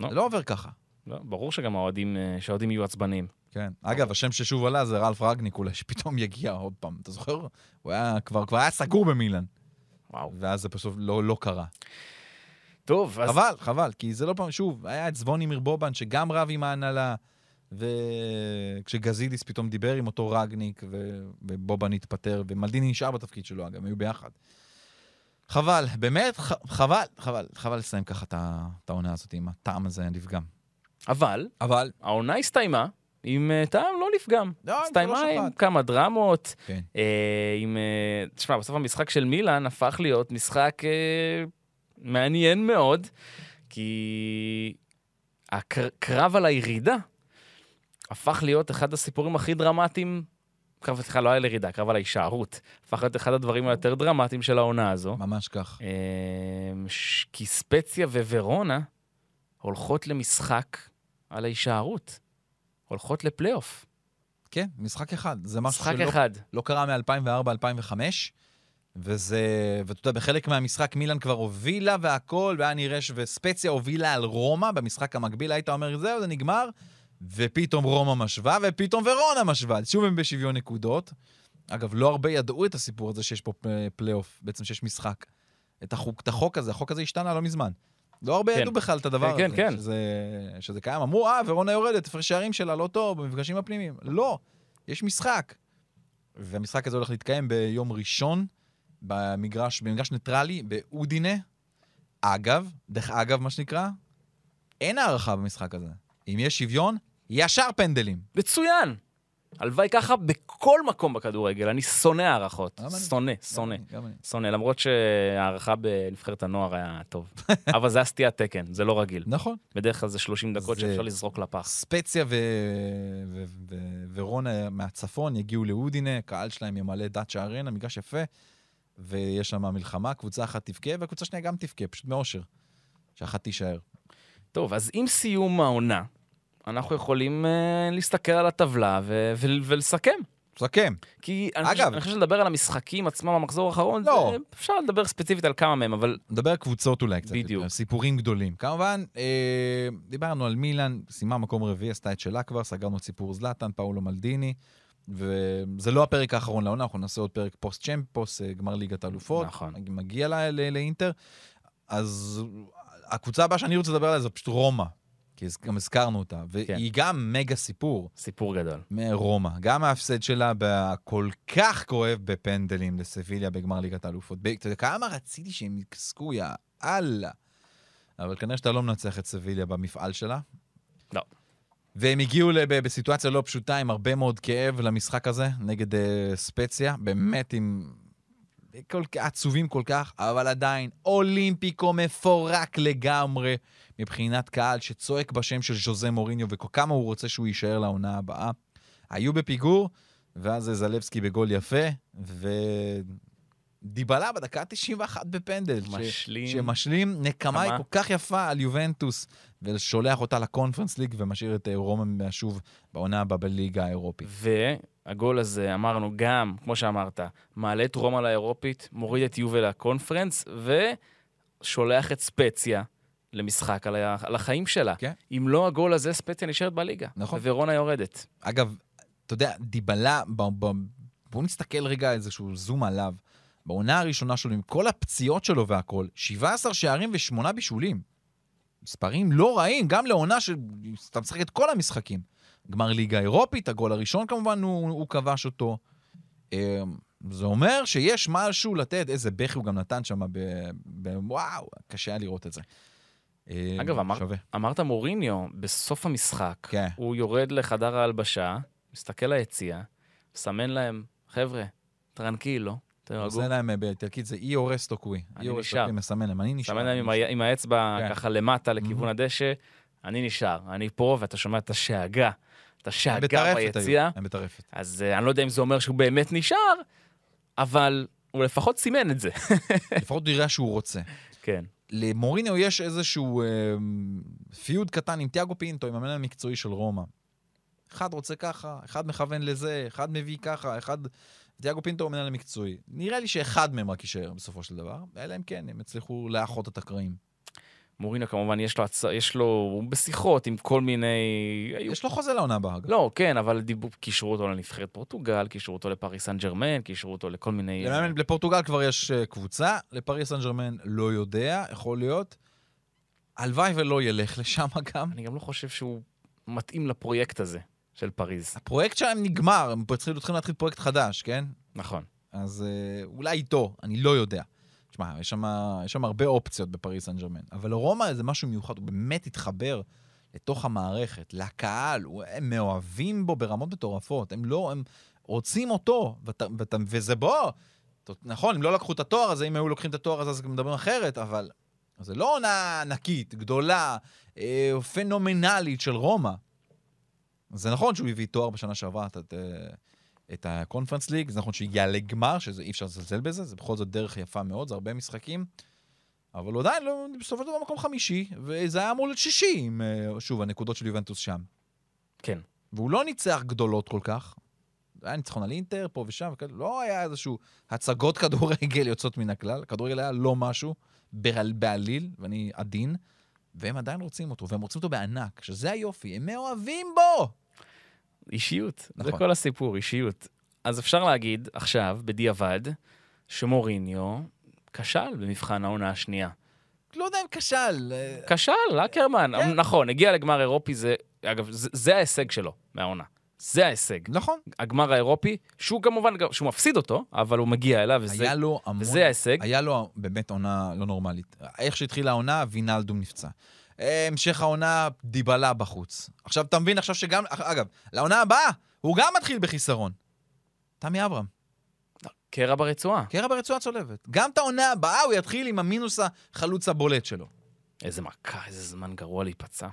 זה לא. לא עובר ככה. לא, ברור שגם האוהדים, שהאוהדים יהיו עצבניים. כן. אגב, השם ששוב עלה זה רלף רגניק, אולי שפתאום יגיע עוד פעם. אתה זוכר? הוא היה כבר, כבר היה סגור במילן. וואו. ואז זה פשוט לא, לא קרה. טוב, אז... חבל, חבל, כי זה לא פעם, שוב, היה את זבוני מרבובן, שגם רב עם ההנהלה, וכשגזידיס פתאום דיבר עם אותו רגניק, ו... ובובן התפטר, ומלדיני נשאר בתפקיד שלו, אגב, היו ביחד. חבל, באמת, חבל, חבל, חבל לסיים ככה את העונה הזאת, עם הטעם הזה לפגם. אבל, אבל, העונה הסתיימה עם טעם לא לפגם. הסתיימה עם כמה דרמות, עם, תשמע, בסוף המשחק של מילן הפך להיות משחק מעניין מאוד, כי הקרב על הירידה הפך להיות אחד הסיפורים הכי דרמטיים, קרב התחלה לא היה לרידה, קרב על ההישארות. הפך להיות אחד הדברים היותר דרמטיים של העונה הזו. ממש כך. כי ספציה וורונה הולכות למשחק על ההישארות. הולכות לפלייאוף. כן, משחק אחד. זה משהו שלא קרה מ-אלפיים וארבע עד אלפיים וחמש, וזה, ואתה יודע, בחלק מהמשחק מילן כבר הובילה והכל, והיה נירש, וספציה הובילה על רומא, במשחק המקביל היית אומר, זהו, זה נגמר. ופתאום רומא משווה, ופתאום ורונה משווה. שוב הם בשוויון נקודות. אגב, לא הרבה ידעו את הסיפור הזה שיש פה פלייאוף, בעצם שיש משחק. את החוק, את החוק הזה, החוק הזה השתנה לא מזמן. לא הרבה ידעו בכלל את הדבר הזה, שזה קיים. אמרו, אה, ורונה יורדת, הפרש שערים שלה לא טוב, במפגשים הפנימיים. לא, יש משחק. והמשחק הזה הולך להתקיים ביום ראשון, במגרש ניטרלי, באודינה. אגב, דרך אגב, מה שנקרא, אין הערכה במשחק הזה. אם יש שוויון, ישר פנדלים. מצוין. הלוואי ככה בכל מקום בכדורגל. אני שונא הערכות. שונא, שונא. שונא, למרות שהערכה בנבחרת הנוער היה טוב. אבל זה הסטיית תקן, זה לא רגיל. נכון. בדרך כלל זה שלושים דקות שאפשר לזרוק לפח. ספציה ורונה מהצפון יגיעו לאודינה, קהל שלהם ימלא דאצ'ה ארנה, מגרש יפה, ויש להם מלחמה, קבוצה אחת תבכה, והקבוצה שנייה גם תבכה, פשוט מאושר, שאחת תישאר. טוב, אז עם סיום העונה, אנחנו יכולים uh, להסתכל על הטבלה ו- ו- ולסכם. לסכם. כי אני, אגב, ש... אני חושב שלדבר על המשחקים עצמם במחזור האחרון, לא. זה... אפשר לדבר ספציפית על כמה מהם, אבל... נדבר קבוצות אולי קצת, בדיוק. סיפורים גדולים. כמובן, אה, דיברנו על מילן, שימה מקום רביעי, עשתה את שלה כבר, סגרנו את סיפור זלטן, פאולו מלדיני, וזה לא הפרק האחרון לעונה, אנחנו נעשה עוד פרק פוסט צ'מפ, פוסט גמר ליגת אלופות, נכון. מגיע לא, לא, לאינטר, אז... הקבוצה הבאה שאני רוצה לדבר עליה זה פשוט רומא, כי גם הזכרנו אותה, והיא גם מגה סיפור. סיפור גדול. מרומא. גם ההפסד שלה בכל כך כואב בפנדלים לסביליה בגמר ליגת האלופות. אתה יודע, כמה רציתי שהם יקסקו, יא אללה. אבל כנראה שאתה לא מנצח את סביליה במפעל שלה. לא. והם הגיעו בסיטואציה לא פשוטה, עם הרבה מאוד כאב למשחק הזה, נגד ספציה, באמת עם... כל... עצובים כל כך, אבל עדיין אולימפיקו מפורק לגמרי מבחינת קהל שצועק בשם של ז'וזה מוריניו וכמה הוא רוצה שהוא יישאר לעונה הבאה. היו בפיגור, ואז זלבסקי בגול יפה, ודיבלה בדקה תשעים ואחת בפנדל, משלים. ש... שמשלים נקמה כל כך יפה על יובנטוס, ושולח אותה לקונפרנס ליג ומשאיר את רומא מהשוב בעונה הבאה בליגה האירופית. ו... הגול הזה, אמרנו גם, כמו שאמרת, מעלה את רומא לאירופית, מוריד את יובל לקונפרנס, ושולח את ספציה למשחק על, ה... על החיים שלה. כן. אם לא הגול הזה, ספציה נשארת בליגה. נכון. ורונה יורדת. אגב, אתה יודע, דיבלה, ב... ב... בואו נסתכל רגע איזשהו זום עליו, בעונה הראשונה שלו, עם כל הפציעות שלו והכל, שבעה עשר שערים ושמונה בישולים. מספרים לא רעים, גם לעונה שאתה משחק את כל המשחקים. גמר ליגה אירופית, הגול הראשון כמובן הוא, הוא כבש אותו. זה אומר שיש משהו לתת, איזה בכי הוא גם נתן שם, ב, ב, וואו, קשה היה לראות את זה. אגב, אמר, אמרת מוריניו, בסוף המשחק, כן. הוא יורד לחדר ההלבשה, מסתכל ליציאה, סמן להם, חבר'ה, טרנקילו, תרגעו. זה להם, בטרקית זה אי אורסטו קווי. אני אי נשאר. אורסטו, מסמן להם, אני נשאר. סמן להם עם, עם האצבע כן. ככה למטה, לכיוון mm-hmm. הדשא, אני נשאר, אני פה, ואתה שומע את השאגה, את השאגה ביציאה. הם בטרפת. אז uh, אני לא יודע אם זה אומר שהוא באמת נשאר, אבל הוא לפחות סימן את זה. לפחות נראה שהוא רוצה. כן. למוריניו יש איזשהו uh, פיוד קטן עם תיאגו פינטו, עם המאמן המקצועי של רומא. אחד רוצה ככה, אחד מכוון לזה, אחד מביא ככה, אחד... תיאגו פינטו הוא המאמן המקצועי. נראה לי שאחד מהם רק יישאר בסופו של דבר, אלא אם כן, הם הצליחו לאחות את הקרעים. מוריניו כמובן יש לו, יש לו בשיחות עם כל מיני... יש לו חוזה לעונה הבאה. לא, כן, אבל קישרו אותו לנבחרת פורטוגל, קישרו אותו לפריס סן ג'רמן, קישרו אותו לכל מיני... לפורטוגל כבר יש קבוצה, לפריס סן ג'רמן לא יודע, יכול להיות. הלוואי ולא ילך לשם גם. אני גם לא חושב שהוא מתאים לפרויקט הזה של פריז. הפרויקט שם נגמר, הם צריכים להתחיל פרויקט חדש, כן? נכון. אז אולי איתו, אני לא יודע. תשמע, יש שם, יש שם הרבה אופציות בפריס סן ז'רמן, אבל רומא זה משהו מיוחד, הוא באמת התחבר לתוך המערכת, לקהל, הם מאוהבים בו ברמות מטורפות, הם לא, הם רוצים אותו, ות, ות, וזה בו, נכון, הם לא לקחו את התואר הזה, אם היו לוקחים את התואר הזה, אז גם מדברים אחרת, אבל זה לא עונה ענקית, גדולה, אה, פנומנלית של רומא. זה נכון שהוא הביא תואר בשנה שעברה, אתה... את הקונפרנס ליג, זה נכון שהגיע לגמר, שזה אי אפשר לזלזל בזה, זה בכל זאת דרך יפה מאוד, זה הרבה משחקים, אבל עדיין, לא, בסופו של דבר מקום חמישי, וזה היה אמור להיות שישי, עם, שוב, הנקודות של יובנטוס שם. כן. והוא לא ניצח גדולות כל כך, היה ניצחון על אינטר, פה ושם, וכאלה, לא היה איזשהו הצגות כדורגל יוצאות מן הכלל, כדורגל היה לא משהו, בעליל, ואני עדין, והם עדיין רוצים אותו, והם רוצים אותו בענק, שזה היופי, הם מאוהבים בו! אישיות, נכון. זה כל הסיפור, אישיות. אז אפשר להגיד עכשיו, בדיעבד, שמוריניו כשל במבחן העונה השנייה. לא יודע אם כשל. כשל, לקרמן. כן. נכון, הגיע לגמר אירופי, זה, אגב, זה, זה ההישג שלו מהעונה. זה ההישג. נכון. הגמר האירופי, שהוא כמובן, שהוא מפסיד אותו, אבל הוא מגיע אליו, וזה, היה לו המון, וזה ההישג. היה לו באמת עונה לא נורמלית. איך שהתחילה העונה, וינאלדום נפצע. המשך העונה דיבלה בחוץ. עכשיו, אתה מבין עכשיו שגם... אגב, לעונה הבאה, הוא גם מתחיל בחיסרון. תמי אברהם. קרע ברצועה. קרע ברצועה צולבת. גם את העונה הבאה, הוא יתחיל עם המינוס החלוץ הבולט שלו. איזה מכה, איזה זמן גרוע להיפצע.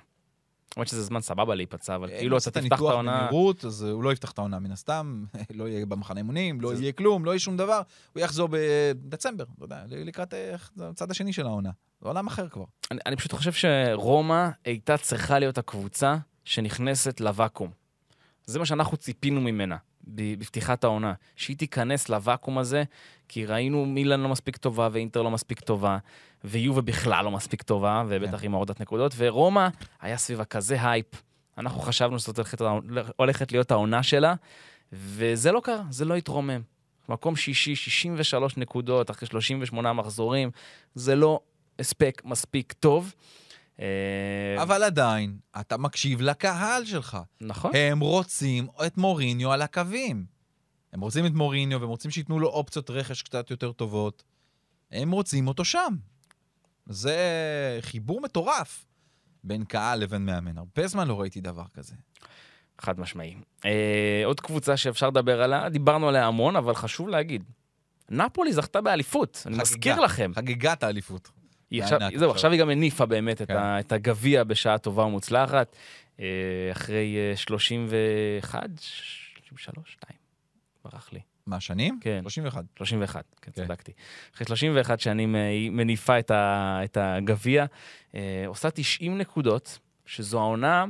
אומרת שזה זמן סבבה להיפצע, אבל כאילו אתה תפתח את העונה... במהירות, אז הוא לא יפתח את העונה מן הסתם, לא יהיה במחנה אימונים, לא יהיה כלום, לא יהיה שום דבר. הוא יחזור בדצמבר, לא יודע, לקראת הצד השני של העונה. זה עולם אחר כבר. אני, אני פשוט חושב שרומא הייתה צריכה להיות הקבוצה שנכנסת לוואקום. זה מה שאנחנו ציפינו ממנה, בפתיחת העונה. שהיא תיכנס לוואקום הזה, כי ראינו מילאן לא מספיק טובה, ואינטר לא מספיק טובה, ויובה בכלל לא מספיק טובה, ובטח עם הורדת נקודות, ורומא היה סביבה כזה הייפ. אנחנו חשבנו שזאת הולכת, הולכת להיות העונה שלה, וזה לא קרה, זה לא התרומם. מקום שישי, שישים ושלוש נקודות, אחרי שלושים ושמונה מחזורים, זה לא... הספק מספיק טוב, אבל עדיין, אתה מקשיב לקהל שלך. נכון. הם רוצים את מוריניו על הקווים. הם רוצים את מוריניו, והם רוצים שיתנו לו אופציות רכש קצת יותר טובות. הם רוצים אותו שם. זה חיבור מטורף בין קהל לבין מאמן. הרבה זמן לא ראיתי דבר כזה. חד משמעי. אה, עוד קבוצה שאפשר לדבר עליה, דיברנו עליה המון, אבל חשוב להגיד, נאפולי זכתה באליפות, אני מזכיר לכם. חגיגת האליפות. זהו, עכשיו היא גם הניפה באמת את הגביע בשעה טובה ומוצלחת, אחרי שלושים ואחת, שלושים ושלוש, שתיים, ברח לי. מה, שנים? כן. שלושים ואחת. שלושים ואחת, כן, צדקתי. אחרי שלושים ואחת שנים היא מניפה את הגביע, עושה תשעים נקודות, שזו העונה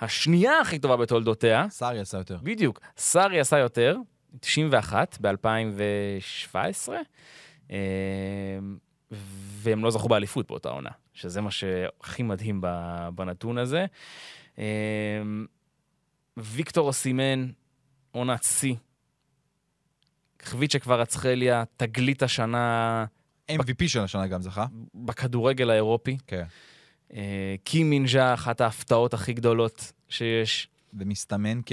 השנייה הכי טובה בתולדותיה. סארי עשה יותר. בדיוק, סארי עשה יותר, תשעים ואחת, ב-אלפיים שבע עשרה, והם לא זכו באליפות באותה עונה, שזה מה שהכי מדהים בנתון הזה. ויקטור אוסימן, עונת סי, חביץ' שכבר הצחליה, תגלית השנה... אם וי פי של השנה גם זכה. בכדורגל האירופי. כן. קים מינג'ה, אחת ההפתעות הכי גדולות שיש. ומסתמן כ...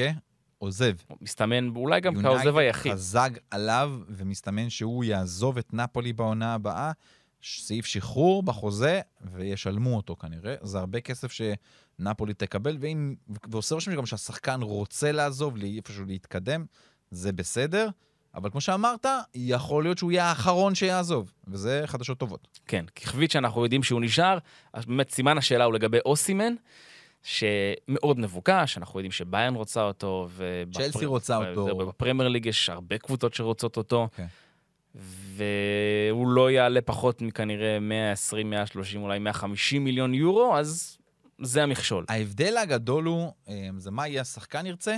עוזב. מסתמן, אולי גם כעוזב היחיד. חזג עליו, ומסתמן שהוא יעזוב את נאפולי בעונה הבאה, סעיף שחרור בחוזה, וישלמו אותו כנראה. זה הרבה כסף שנאפולי תקבל, ואם, ועושה רושם שגם שהשחקן רוצה לעזוב, איפשהו להתקדם, זה בסדר, אבל כמו שאמרת, יכול להיות שהוא יהיה האחרון שיעזוב, וזה חדשות טובות. כן, כחבית שאנחנו יודעים שהוא נשאר, באמת סימן השאלה הוא לגבי אוסימן, שמאוד מבוקש, אנחנו יודעים שביירן רוצה אותו, צ'לסי רוצה אותו. ובפרמייר ליג יש הרבה קבוצות שרוצות אותו, והוא לא יעלה פחות מכנראה מאה ועשרים, מאה ושלושים, אולי מאה וחמישים מיליון יורו, אז זה המכשול. ההבדל הגדול הוא, זה מה יהיה השחקן ירצה,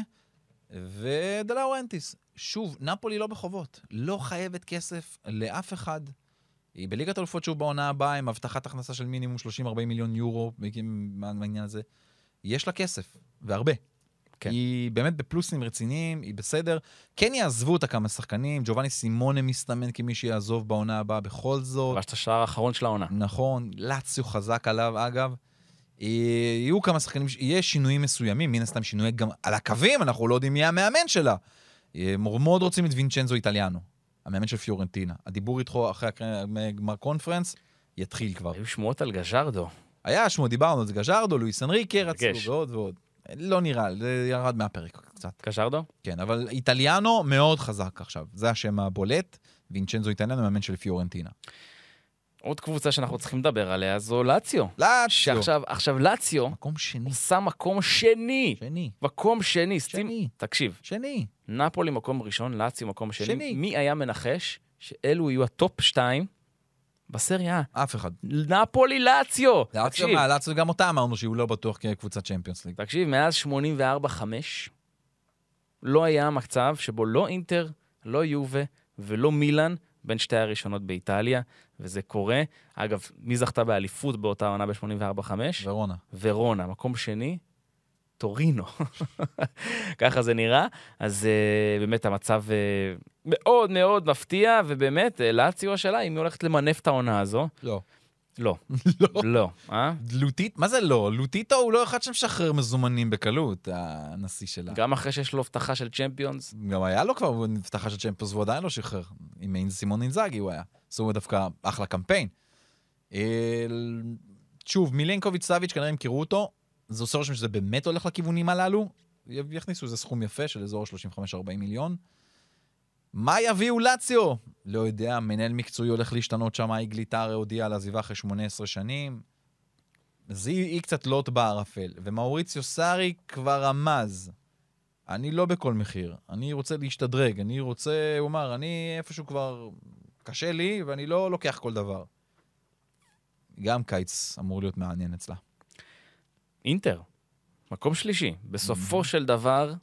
ודלאורנטיס. שוב, נאפולי לא בחובות, לא חייבת כסף לאף אחד. היא בליגת אלופות שוב בעונה הבאה, עם הבטחת הכנסה של מינימום שלושים עד ארבעים מיליון יורו, מהעניין הזה. יש לה כסף, והרבה. כן. היא באמת בפלוסים רציניים, היא בסדר. כן יעזבו אותה כמה שחקנים, ג'ובני סימונה מסתמן כמי שיעזוב בעונה הבאה בכל זאת. פרשת השער האחרון של העונה. נכון, לאציו חזק עליו אגב. יהיו כמה שחקנים, יהיה שינויים מסוימים, מן הסתם שינויים גם על הקווים, אנחנו לא יודעים מי המאמן שלה. מאוד רוצים את וינצ'נזו איטליאנו, המאמן של פיורנטינה. הדיבור איתו אחרי הגמר קונפרנס יתחיל כבר. היו שמועות על גז'רדו. היה שמועות, דיברנו על גז'רדו, לואיס אנריקה, רצו ועוד ועוד. לא נראה, זה ירד מהפרק קצת. גז'רדו? כן, אבל איטליאנו מאוד חזק עכשיו. זה השם הבולט, וינצ'נזו איטליאנו, המאמן של פיורנטינה. עוד קבוצה שאנחנו צריכים לדבר עליה, זו לאציו. לאציו. שעכשיו, עכשיו לאציו... מקום שני. עושה מקום שני. שני. מקום שני. שני. תקשיב. שני. נאפולי מקום ראשון, לאציו מקום שני. שני. מי היה מנחש שאלו יהיו הטופ שתיים בסריה? אף אחד. נאפולי, לאציו. לאציו מה? לאציו גם אותה אמרנו שהוא לא בטוח כקבוצת צ'מפיונס ליג. תקשיב, מאז שמונים וארבע חמש לא היה מצב שבו לא אינטר, לא יובה ולא מילאן בין שתי הראשונות באיטליה, וזה קורה. אגב, מי זכתה באליפות באותה עונה ב-שמונים וארבע חמש? ורונה. ורונה, מקום שני, טורינו. ככה זה נראה. אז uh, באמת המצב uh, מאוד מאוד מפתיע, ובאמת, uh, לאציו השאלה, אם היא הולכת למנף את העונה הזו. לא. לא. לא. לא. אה? לוטית? מה זה לא? לוטיטו הוא לא אחד שמשחרר מזומנים בקלות, הנשיא שלה. גם אחרי שיש לו הבטחה של צ'מפיונס? גם היה לו כבר הבטחה של צ'מפיונס, והוא עדיין לא שחרר. עם אין סימון אינזאגי הוא היה. אז הוא דווקא אחלה קמפיין. אל... שוב, מילנקוביץ' סאביץ' כנראה הם קראו אותו, זה עושה רושם שזה באמת הולך לכיוונים הללו, יכניסו איזה סכום יפה של אזור שלושים וחמש עד ארבעים מיליון. מה יביאו לאציו? לא יודע, מנהל מקצועי הולך להשתנות שם, היא גליטרה הודיעה על עזיבה אחרי שמונה עשרה שנים. אז היא, היא קצת לוט בערפל. ומאוריציו סארי כבר רמז. אני לא בכל מחיר. אני רוצה להשתדרג. אני רוצה, הוא אומר, אני איפשהו כבר קשה לי, ואני לא לוקח כל דבר. גם קיץ אמור להיות מעניין אצלה. אינטר. מקום שלישי. בסופו של דבר...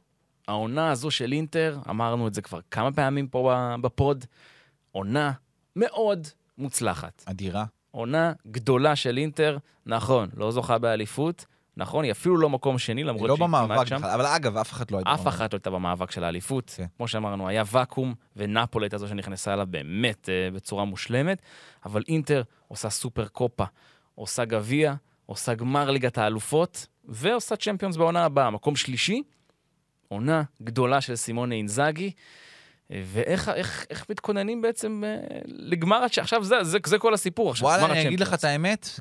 העונה הזו של אינטר, אמרנו את זה כבר כמה פעמים פה בפוד, עונה מאוד מוצלחת. אדירה. עונה גדולה של אינטר, נכון, לא זוכה באליפות, נכון, היא אפילו לא מקום שני, למרות שהיא כמעט שם. אבל אגב, אף אחת לא הייתה. אף אחת לא הייתה במאבק של האליפות. כמו שאמרנו, היה ואקום, ונאפולי הייתה זו שנכנסה אליו באמת בצורה מושלמת, אבל אינטר עושה סופר קופה, עושה גביע, עושה גמר ליגת האלופות, ועושה צ'מפיונס בעונה הבאה, מקום שלישי, עונה גדולה של סימונה אינזאגי, ואיך איך, איך מתכוננים בעצם לגמר עד שעכשיו זה, זה, זה כל הסיפור. עכשיו, וואלה, אני אגיד לך את האמת,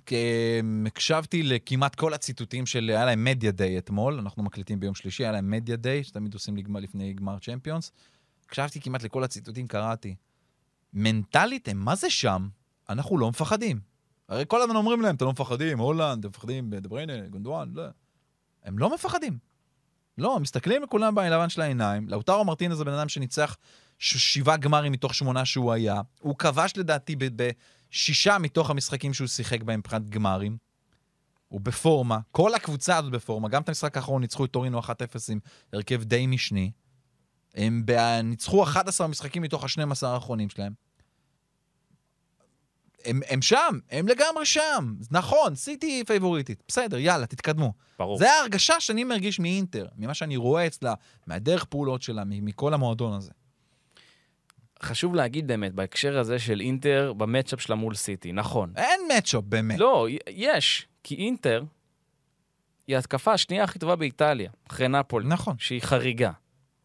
הקשבתי לכמעט כל הציטוטים של, היה להם מדיה דיי אתמול, אנחנו מקליטים ביום שלישי, היה להם מדיה דיי, שתמיד עושים לגמר לפני גמר צ'מפיונס, הקשבתי כמעט לכל הציטוטים, קראתי. מנטלית, מה זה שם? אנחנו לא מפחדים. הרי כל הזמן אומרים להם, אתם לא מפחדים, הולנד, אתם מפחדים, דה בריינה, גונדואן, לא. הם לא מפחדים. לא, הם מסתכלים לכולם בלבן של העיניים. לאוטרו מרטינז זה בן אדם שניצח שבעה גמרים מתוך שמונה שהוא היה. הוא כבש לדעתי בשישה מתוך המשחקים שהוא שיחק בהם פרט גמרים. הוא בפורמה. כל הקבוצה הזאת בפורמה. גם את המשחק האחרון ניצחו את טורינו אחת אפס עם הרכב די משני. הם ניצחו אחד עשר משחקים מתוך ה-שנים עשר האחרונים שלהם. הם, הם שם, הם לגמרי שם. נכון, סיטי פייבוריטית. בסדר, יאללה, תתקדמו. ברור. זה ההרגשה שאני מרגיש מאינטר, ממה שאני רואה אצלה, מהדרך פעולות שלה, מכל המועדון הזה. חשוב להגיד באמת, בהקשר הזה של אינטר, במאצ'אפ שלה מול סיטי, נכון. אין מאצ'אפ באמת. לא, יש, כי אינטר היא התקפה השנייה הכי טובה באיטליה, אחרי נפולי, נכון. שהיא חריגה,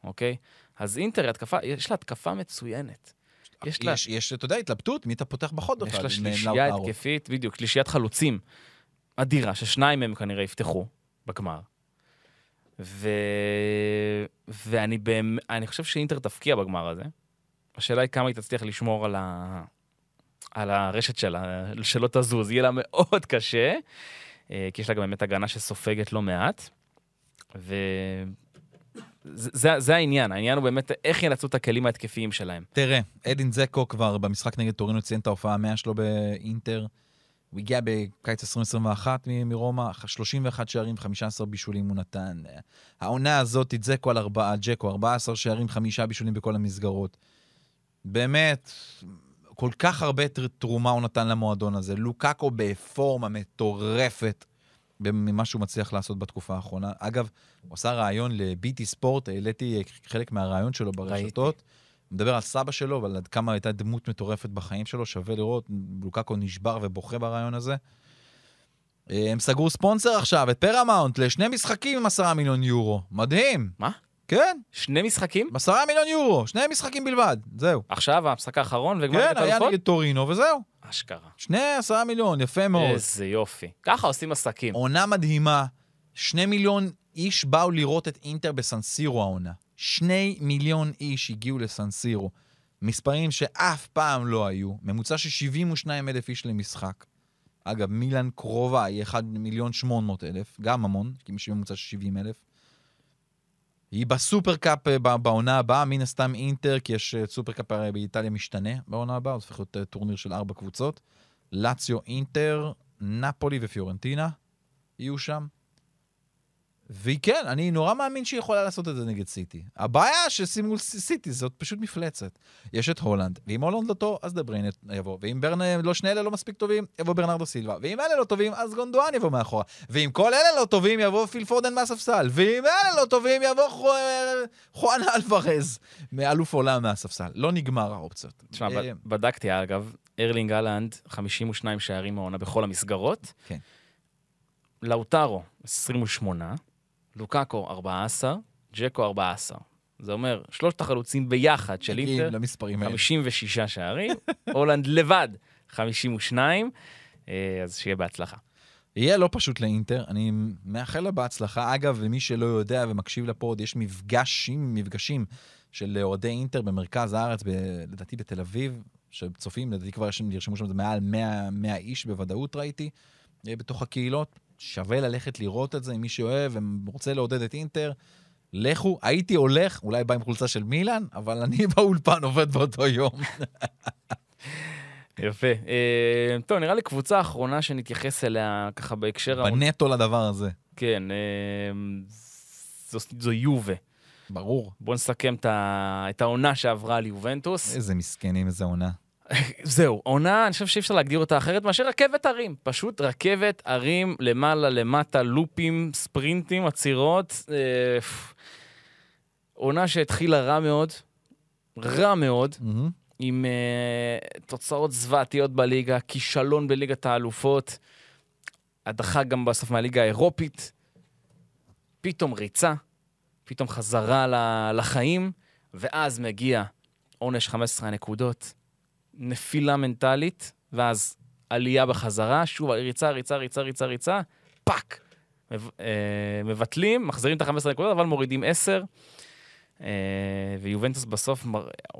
אוקיי? אז אינטר, התקפה, יש לה התקפה מצוינת. יש, יש, לה... יש, אתה יודע, התלבטות, מי אתה פותח בחוד אותה? יש לה שלישייה התקפית, בדיוק, שלישיית חלוצים אדירה, ששניים הם כנראה יפתחו בגמר. ו... ואני באמת, אני חושב שאינטר תפקיע בגמר הזה. השאלה היא כמה היא תצליח לשמור על, ה... על הרשת שלה, שלא תזוז. יהיה לה מאוד קשה, כי יש לה גם באמת הגנה שסופגת לא מעט. ו... זה, זה העניין, העניין הוא באמת איך ינצלו את הכלים ההתקפיים שלהם. תראה, אדין זקו כבר במשחק נגד טורינו ציין את ההופעה המאה שלו באינטר, הוא הגיע בקיץ עשרים עשרים ואחת מרומא, שלושים ואחד שערים, חמישה עשר בישולים הוא נתן. העונה הזאת זקו על ארבעה, ג'קו, ארבעה עשר שערים, חמישה בישולים בכל המסגרות. באמת, כל כך הרבה תרומה הוא נתן למועדון הזה. לוקאקו בפורמה מטורפת. ממה שהוא מצליח לעשות בתקופה האחרונה. אגב, הוא עשה רעיון לביטי ספורט, העליתי חלק מהרעיון שלו ברשתות, הוא מדבר על סבא שלו, ועל כמה הייתה דמות מטורפת בחיים שלו, שווה לראות, לוקאקו נשבר ובוכה ברעיון הזה. הם סגרו ספונסר עכשיו, את פרמאונט, לשני משחקים עם עשרה מיליון יורו. מדהים. מה? כן. שני משחקים? עשרה מיליון יורו, שני משחקים בלבד, זהו. עכשיו, הפסק האחרון וגמר את הלפון? כן, היה נגד טורינו וזהו. אשכרה. שני עשרה מיליון, יפה מאוד. איזה יופי. ככה עושים עסקים. עונה מדהימה, שני מיליון איש באו לראות את אינטר בסנסירו העונה. שני מיליון איש הגיעו לסנסירו. מספרים שאף פעם לא היו. ממוצע ש-שבעים ושניים אלף איש למשחק. אגב, מילאן קרובה היא אחד מיליון שמונה מאות אלף, גם המון, כי ממוצע ש-שבעים אלף. היא בסופרקאפ בעונה הבאה, מן הסתם אינטר, כי יש סופרקאפ הרי באיטליה משתנה בעונה הבאה, הוא הופך להיות טורניר של ארבע קבוצות, לציו, אינטר, נפולי ופיורנטינה יהיו שם. וכן, אני נורא מאמין שהיא יכולה לעשות את זה נגד סיטי. הבעיה ששימו סיטי, זאת פשוט מפלצת. יש את הולנד, ואם הולנד לא טוב, אז דה בריינה יבוא, ואם ברנה, לא שני אלה לא מספיק טובים, יבוא ברנרדו סילבה, ואם אלה לא טובים, אז גונדואן יבוא מאחורה, ואם כל אלה לא טובים, יבוא פיל פורדן מהספסל, ואם אלה לא טובים, יבוא חואן אלוורז, מאלוף עולם מהספסל. לא נגמר האופציות. תשמע, בדקתי, אגב, ארלינג הלנד, חמישים ושניים שערים העונה בכל המסגרות. כן. לאוטרו, עשרים ושמונה. לוקאקו ארבע עשרה, ג'קו ארבע עשרה. זה אומר, שלושת החלוצים ביחד של אינטר, חמישים ושש שערים, הולנד לבד, חמישים ושתיים, אז שיהיה בהצלחה. יהיה לא פשוט לאינטר, אני מאחל לה בהצלחה. אגב, למי שלא יודע ומקשיב לפוד, יש מפגשים, מפגשים של אוהדי אינטר במרכז הארץ, לדעתי בתל אביב, שצופים, לדעתי כבר ירשמו שם מעל מאה איש בוודאות ראיתי, בתוך הקהילות. שווה ללכת לראות את זה עם מי שאוהב, ורוצה לעודד את אינטר, לכו, הייתי הולך, אולי בא עם חולצה של מילאן, אבל אני באולפן עובד באותו יום. יפה. טוב, נראה לי קבוצה האחרונה שנתייחס אליה ככה בהקשר... בנטו לדבר הזה. כן, זו יובה. ברור. בואו נסכם את העונה שעברה על יובנטוס. איזה מסכנים, איזה עונה. זהו, עונה, אני חושב שאי אפשר להגדיר אותה אחרת מאשר רכבת ערים, פשוט רכבת ערים למעלה, למטה, לופים, ספרינטים, עצירות, אה, פ... עונה שהתחילה רע מאוד, רע מאוד, mm-hmm. עם אה, תוצאות זוועתיות בליגה, כישלון בליגת האלופות, הדחה גם בסוף מהליגה האירופית, פתאום ריצה, פתאום חזרה לחיים, ואז מגיע עונש חמש עשרה נקודות, נפילה מנטלית, ואז עלייה בחזרה, שוב, ריצה, ריצה, ריצה, ריצה, ריצה, פאק! מבטלים, מחזירים את ה-חמש עשרה נקודות, אבל מורידים עשר, ויובנטוס בסוף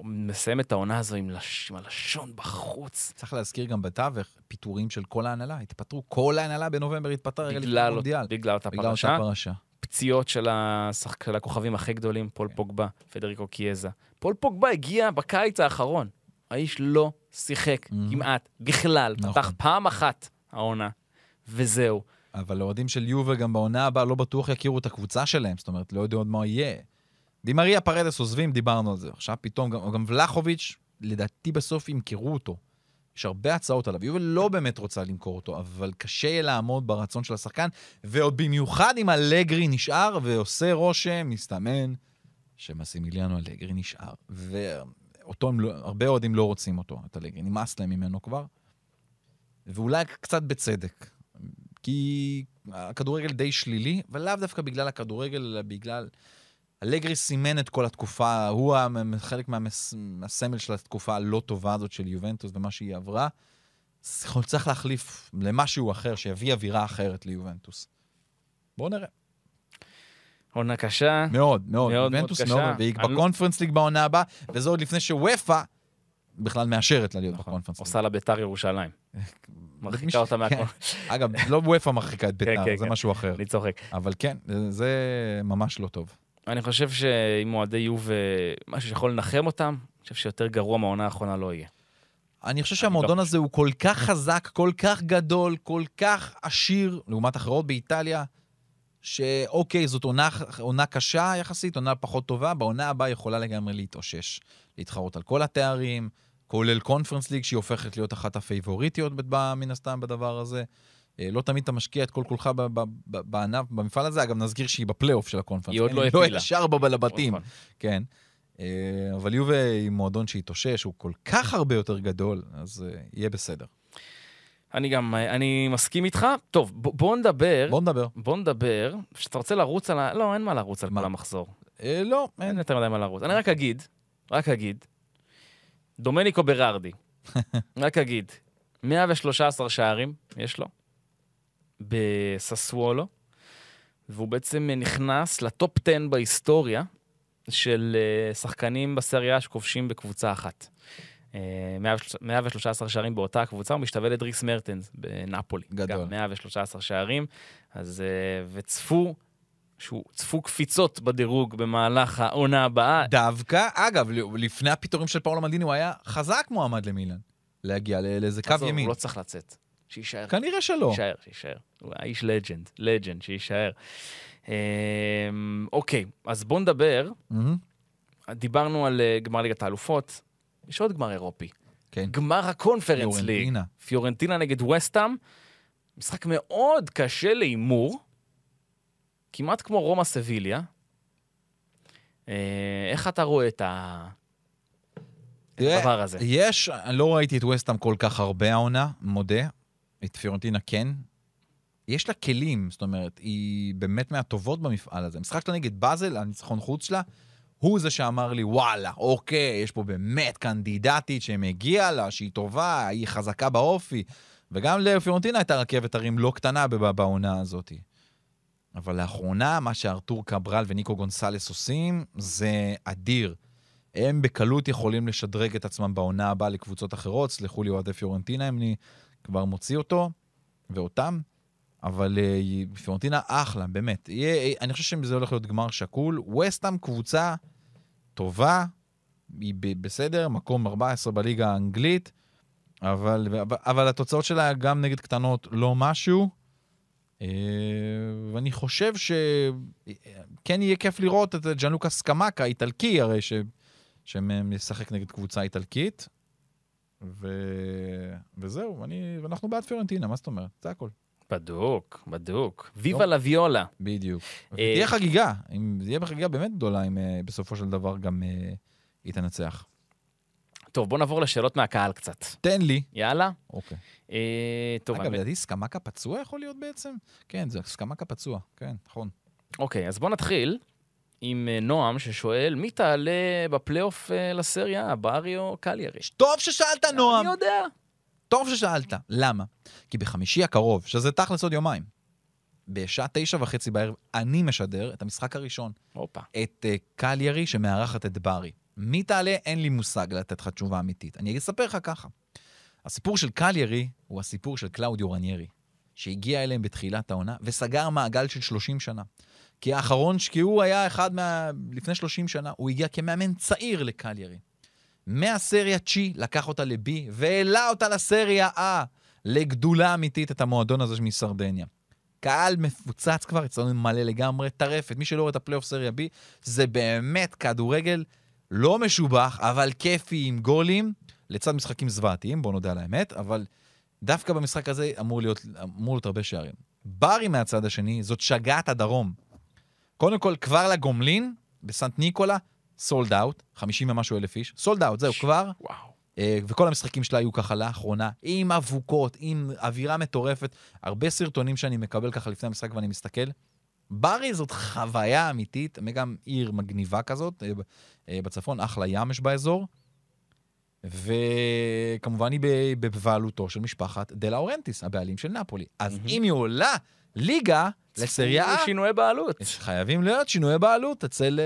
מסיים את העונה הזו עם הלשון בחוץ. צריך להזכיר גם בתווך, פיטורים של כל ההנהלה, התפטרו, כל ההנהלה בנובמבר התפטרה רגע לפני המונדיאל. בגלל אותה פרשה. פציעות של הכוכבים הכי גדולים, פול פוגבה, פדריקו קיאזה. פול פוגבה הגיע בקיץ האחרון, האיש לא שיחק כמעט, בכלל, פתח פעם אחת העונה, וזהו. אבל האוהדים של יובה גם בעונה הבאה לא בטוח יכירו את הקבוצה שלהם, זאת אומרת, לא יודע עוד מה יהיה. דימריה פרדס עוזבים, דיברנו על זה. עכשיו פתאום, גם, גם ולחוביץ', לדעתי בסוף ימכרו אותו. יש הרבה הצעות עליו, יובל לא באמת רוצה למכור אותו, אבל קשה לעמוד ברצון של השחקן, ועוד במיוחד אם אלגרי נשאר, ועושה רושם, מסתמן, שמסימיליאנו אלגרי נשאר. ואותו, הרבה אוהדים לא רוצים אותו, את אלגרי, נמאס להם ממנו כבר. ואולי קצת בצדק. כי הכדורגל די שלילי, ולאו דווקא בגלל הכדורגל, אלא בגלל... אלגרי סימן את כל התקופה, הוא חלק מהסמל של התקופה הלא טובה הזאת של יובנטוס ומה שהיא עברה, צריך להחליף למשהו אחר, שיביא אווירה אחרת ליובנטוס. בואו נראה. עונה קשה. מאוד, מאוד. יובנטוס מאוד, והיא בקונפרנס ליג בעונה הבאה, וזה עוד לפני שוואפה בכלל מאשרת לה להיות בקונפרנס ליג. עושה לה בית"ר ירושלים. מרחיקה אותה מהקונפרנס. אגב, לא וואפה מרחיקה את בית"ר, זה משהו אחר. אני צוחק. אבל כן, זה ממש לא טוב. אני חושב שאם מועדי יוב משהו שיכול לנחם אותם, אני חושב שיותר גרוע מהעונה האחרונה לא יהיה. אני חושב שהמועדון הזה הוא כל כך חזק, כל כך גדול, כל כך עשיר, לעומת אחרות באיטליה, שאוקיי, זאת עונה קשה יחסית, עונה פחות טובה, בעונה הבאה יכולה לגמרי להתאושש, להתחרות על כל התארים, כולל קונפרנס ליג, שהיא הופכת להיות אחת הפייבוריטיות מן הסתם בדבר הזה. לא תמיד אתה משקיע את כל כולך בענף, במפעל הזה, אגב נזכיר שהיא בפלייאוף של הקונפרנס. היא עוד לא הפילה. היא לא ישר בבלבטים, כן. אבל יובה היא מועדון שהתאושש, הוא כל כך הרבה יותר גדול, אז יהיה בסדר. אני גם, אני מסכים איתך. טוב, בוא נדבר. בוא נדבר. בוא נדבר. שאתה רוצה לרוץ על ה... לא, אין מה לרוץ על כל המחזור. לא, אין יותר מדי מה לרוץ. אני רק אגיד, רק אגיד, דומניקו ברארדי, רק אגיד, מאה ושלושה עשר שערים, יש לו. בססוולו, והוא בעצם נכנס לטופ עשר בהיסטוריה של שחקנים בסריה שכובשים בקבוצה אחת. מאה ושלושה עשר שערים באותה הקבוצה, הוא משתווה לדריס מרטנס בנאפולי. גדול. גם מאה ושלושה עשר שערים, אז, וצפו, צפו קפיצות בדירוג במהלך העונה הבאה. דווקא, אגב, לפני הפיטורים של פאולו מלדיני, הוא היה חזק מועמד למילן, להגיע לאיזה קו ימין. הוא לא צריך לצאת. שישאר. כנראה שלא. שישאר, שישאר. הוא האיש לג'נד, לג'נד, שישאר. אוקיי, אז בואו נדבר. דיברנו על גמר ליגת האלופות. יש עוד גמר אירופי. גמר הקונפרנס ליג. פיורנטינה נגד וסטהאם. משחק מאוד קשה לאימור. כמעט כמו רומא סביליה. איך אתה רואה את ה... הדבר הזה? יש, לא ראיתי את וסטהאם כל כך הרבה העונה, מודה. את פיורנטינה כן, יש לה כלים, זאת אומרת, היא באמת מהטובות במפעל הזה. המשחק שלה נגד באזל, הניצחון חוץ שלה, הוא זה שאמר לי, וואלה, אוקיי, יש פה באמת קנדידטית שמגיעה לה, שהיא טובה, היא חזקה באופי, וגם לפיורנטינה הייתה רכבת הרים לא קטנה בעונה הזאת. אבל לאחרונה, מה שארתור קברל וניקו גונסלס עושים, זה אדיר. הם בקלות יכולים לשדרג את עצמם בעונה הבאה לקבוצות אחרות, סלחו לי אוהדי פיורנטינה, הם נ... כבר מוציא אותו, ואותם, אבל uh, פיורנטינה אחלה, באמת. יהיה, אני חושב שזה הולך להיות גמר שקול. וסטהאם קבוצה טובה, היא ב- בסדר, מקום ארבע עשרה בליגה האנגלית, אבל, אבל, אבל התוצאות שלה גם נגד קטנות לא משהו, uh, ואני חושב שכן יהיה כיף לראות את ג'אנלוקה סקמאקה, איטלקי הרי, ש- שמשחק נגד קבוצה איטלקית, ו... וזהו, אני... ואנחנו בעד פיורנטינה, מה זאת אומרת? זה הכל. בדוק, בדוק. ויבה לוויולה. בדיוק. תהיה חגיגה, תהיה חגיגה באמת גדולה, אם בסופו של דבר גם היא תנצח. טוב, בוא נעבור לשאלות מהקהל קצת. תן לי. יאללה. אוקיי. טוב. אגב, ידעתי, סקמקה פצוע יכול להיות בעצם? כן, זה סקמקה פצוע, כן, נכון. אוקיי, אז בוא נתחיל עם נועם ששואל, מי תעלה בפלייאוף לסריה, בארי או קליירי? טוב ששאלת, נועם. אני יודע. טוב ששאלת. למה? כי בחמישי הקרוב, שזה תכלס עוד יומיים, בשעה תשע וחצי בערב, אני משדר את המשחק הראשון. אופה. את uh, קליירי שמארחת את בארי. מי תעלה? אין לי מושג לתת לך תשובה אמיתית. אני אספר לך ככה. הסיפור של קליירי הוא הסיפור של קלאודיו רניירי, שהגיע אליהם בתחילת העונה, וסגר מעגל של שלושים שנה. כי האחרון, כי הוא היה אחד מה... לפני שלושים שנה, הוא הגיע כמאמן צעיר לקליירי. מהסריה צ'י לקח אותה לבי, והעלה אותה לסריה אה, לגדולה אמיתית את המועדון הזה מסרדניה. קהל מפוצץ כבר, אצלנו מלא לגמרי, טרפת. מי שלא רואה את הפלייאוף סריה בי, זה באמת כדורגל לא משובח, אבל כיפי עם גולים, לצד משחקים זוועתיים, בוא נודה על האמת, אבל דווקא במשחק הזה אמור להיות, אמור להיות הרבה שערים. בארי מהצד השני, זאת שגעת הדרום. קודם כל, כבר לגומלין, בסנט ניקולה, סולד אאוט, חמישים ומשהו אלף איש, סולד אאוט, זהו כבר. וואו. וכל המשחקים שלה היו ככה לאחרונה, עם אבוקות, עם אווירה מטורפת, הרבה סרטונים שאני מקבל ככה לפני המשחק ואני מסתכל. בארי זאת חוויה אמיתית, גם עיר מגניבה כזאת, בצפון, אחלה ים יש באזור, וכמובן היא בבעלותו של משפחת דלה אורנטיס, הבעלים של נפולי. אז mm-hmm. אם היא עולה ליגה לסריה... שינוי בעלות. חייבים להיות שינוי בעלות אצל,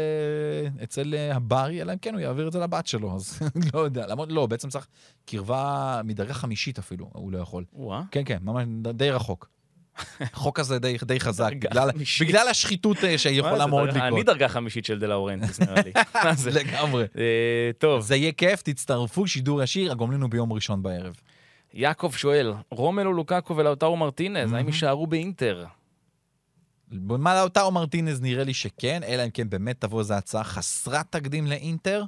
אצל הבארי, אלא אם כן הוא יעביר את זה לבת שלו, אז לא יודע, למרות לא, בעצם צריך קרבה מדרגה חמישית אפילו, הוא לא יכול. ווא. כן, כן, ממש די רחוק. החוק הזה די, די חזק, בגלל, בגלל השחיתות שהיא יכולה מאוד לקרות. אני דרגה חמישית של דלה אורנטיס, נראה לי. זה לגמרי. טוב. זה יהיה כיף, תצטרפו, שידור ישיר, הגומלינו ביום ראשון בערב. יעקב שואל, רומלו לוקאקו ולאוטאו מרטינז, האם יישארו באינטר? מה לאוטאו מרטינז נראה לי שכן, אלא אם כן באמת תבוא איזו הצעה חסרת תקדים לאינטר.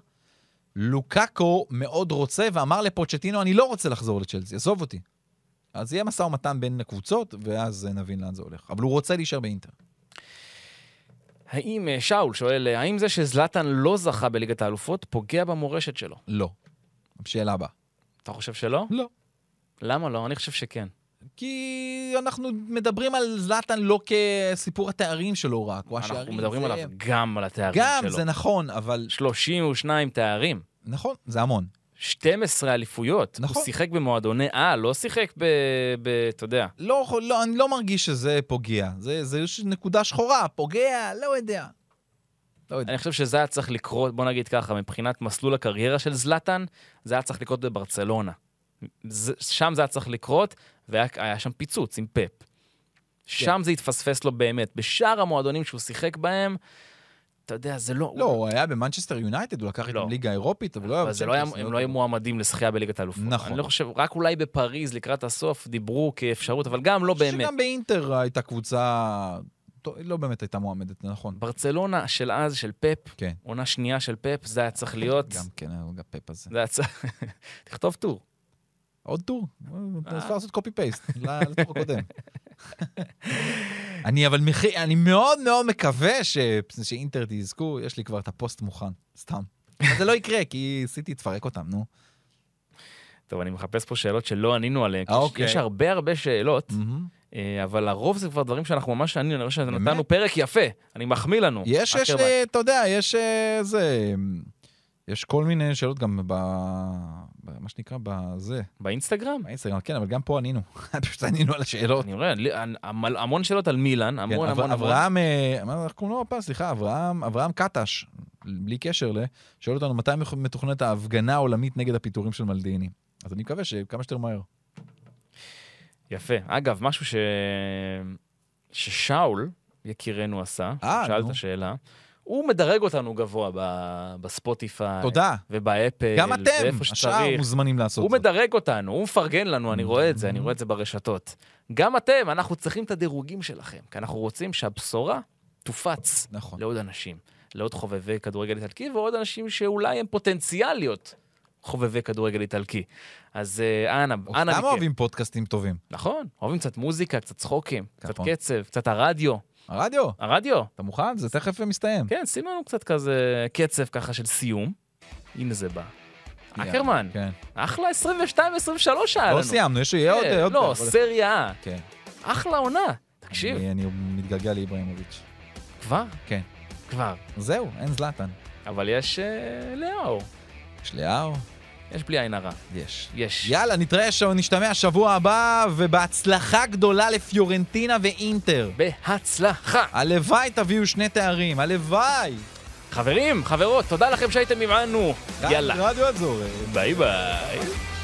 לוקאקו מאוד רוצה ואמר לפוצ'טינו, אני לא רוצה לחזור לצ'לסי, עזוב אותי. אז יהיה מסע ומתן בין הקבוצות, ואז נבין לאן זה הולך. אבל הוא רוצה להישאר באינטר. האם, שאול שואל, האם זה שזלטן לא זכה בליגת האלופות פוגע במורשת שלו? לא. שאלה הבאה. אתה חושב שלא? לא. למה לא? אני חושב שכן. כי אנחנו מדברים על זלטן לא כסיפור התארים שלו רק. אנחנו מדברים זה... עליו גם על התארים גם שלו. גם, זה נכון, אבל... שלושים ושניים תארים. נכון, זה המון. שתים עשרה אליפויות. נכון. הוא שיחק במועדוני אה, לא שיחק ב... ב אתה יודע. לא, לא, אני לא מרגיש שזה פוגע. זה, זה נקודה שחורה, פוגע, לא יודע. לא יודע. אני חושב שזה היה צריך לקרות, בוא נגיד ככה, מבחינת מסלול הקריירה של זלטן, זה היה צריך לקרות בברצלונה. זה, שם זה היה צריך לקרות, והיה שם פיצוץ עם פאפ. שם כן. זה התפספס לו באמת. בשאר המועדונים שהוא שיחק בהם, אתה יודע, זה לא... לא, הוא היה במנצ'סטר יונייטד, הוא לקח איתם ליגה אירופית, אבל לא היה... אבל הם לא היו מועמדים לשחייה בליגת האלופות. נכון. אני לא חושב, רק אולי בפריז לקראת הסוף דיברו כאפשרות, אבל גם לא באמת. שגם באינטר הייתה קבוצה... לא באמת הייתה מועמדת, נכון. ברצלונה של אז, של פאפ, עונה שנייה של פאפ, זה היה צריך להיות... גם כן, גם פאפ הזה. תכתוב טור. עוד טור. אפשר לעשות קופי פייסט, לתור הקודם. אני אבל אני מאוד מאוד מקווה שאינטר תזכו, יש לי כבר את הפוסט מוכן, סתם. זה לא יקרה, כי עשיתי תפרק אותם, נו. טוב, אני מחפש פה שאלות שלא ענינו עליהן, כי יש הרבה הרבה שאלות, אבל הרוב זה כבר דברים שאנחנו ממש ענינו, אני רואה שנתנו פרק יפה, אני מחמיא לנו. יש, יש, אתה יודע, יש זה... יש כל מיני שאלות גם ב... מה שנקרא, בזה. באינסטגרם? באינסטגרם, כן, אבל גם פה ענינו. פשוט ענינו על השאלות. אני אומר, המון שאלות על מילן, המון המון... אברהם, איך קוראים לו הפעם? סליחה, אברהם קטש, בלי קשר ל... שואל אותנו, מתי מתוכננת ההפגנה העולמית נגד הפיטורים של מלדיני? אז אני מקווה שכמה שיותר מהר. יפה. אגב, משהו ש... ששאול, יקירנו עשה, שאלת השאלה, הוא מדרג אותנו גבוה בספוטיפיי. תודה. ובאפל. גם אתם, השאר מוזמנים לעשות זאת. הוא מדרג אותנו, הוא מפרגן לנו, אני רואה את זה, אני רואה את זה ברשתות. גם אתם, אנחנו צריכים את הדירוגים שלכם, כי אנחנו רוצים שהבשורה תופץ לעוד אנשים, לעוד חובבי כדורגל איטלקי, ועוד אנשים שאולי הם פוטנציאליות חובבי כדורגל איטלקי. אז אנא, אנא... כמה אוהבים פודקאסטים טובים. נכון, אוהבים קצת מוזיקה, קצת צחוקים, קצת קצב, קצת הרדיו. הרדיו? הרדיו. אתה מוכן? זה תכף מסתיים. כן, שימו לנו קצת כזה קצב ככה של סיום. הנה זה בא. אקרמן. אחלה עשרים ושתיים עשרים ושלוש היה לנו. לא סיימנו, יש שיהיה עוד... לא, סריה. אחלה עונה. תקשיב. אני מתגעגע לאיברהימוביץ'. כבר? כן. כבר. זהו, אין זלאטן. אבל יש לאו. יש לאו. יש בלי עין הרע. יש. יש. יאללה, נתראה שנשתמע שבוע הבא, ובהצלחה גדולה לפיורנטינה ואינטר. בהצלחה. הלוואי תביאו שני תארים, הלוואי. חברים, חברות, תודה לכם שהייתם עמנו. יאללה. ביי ביי.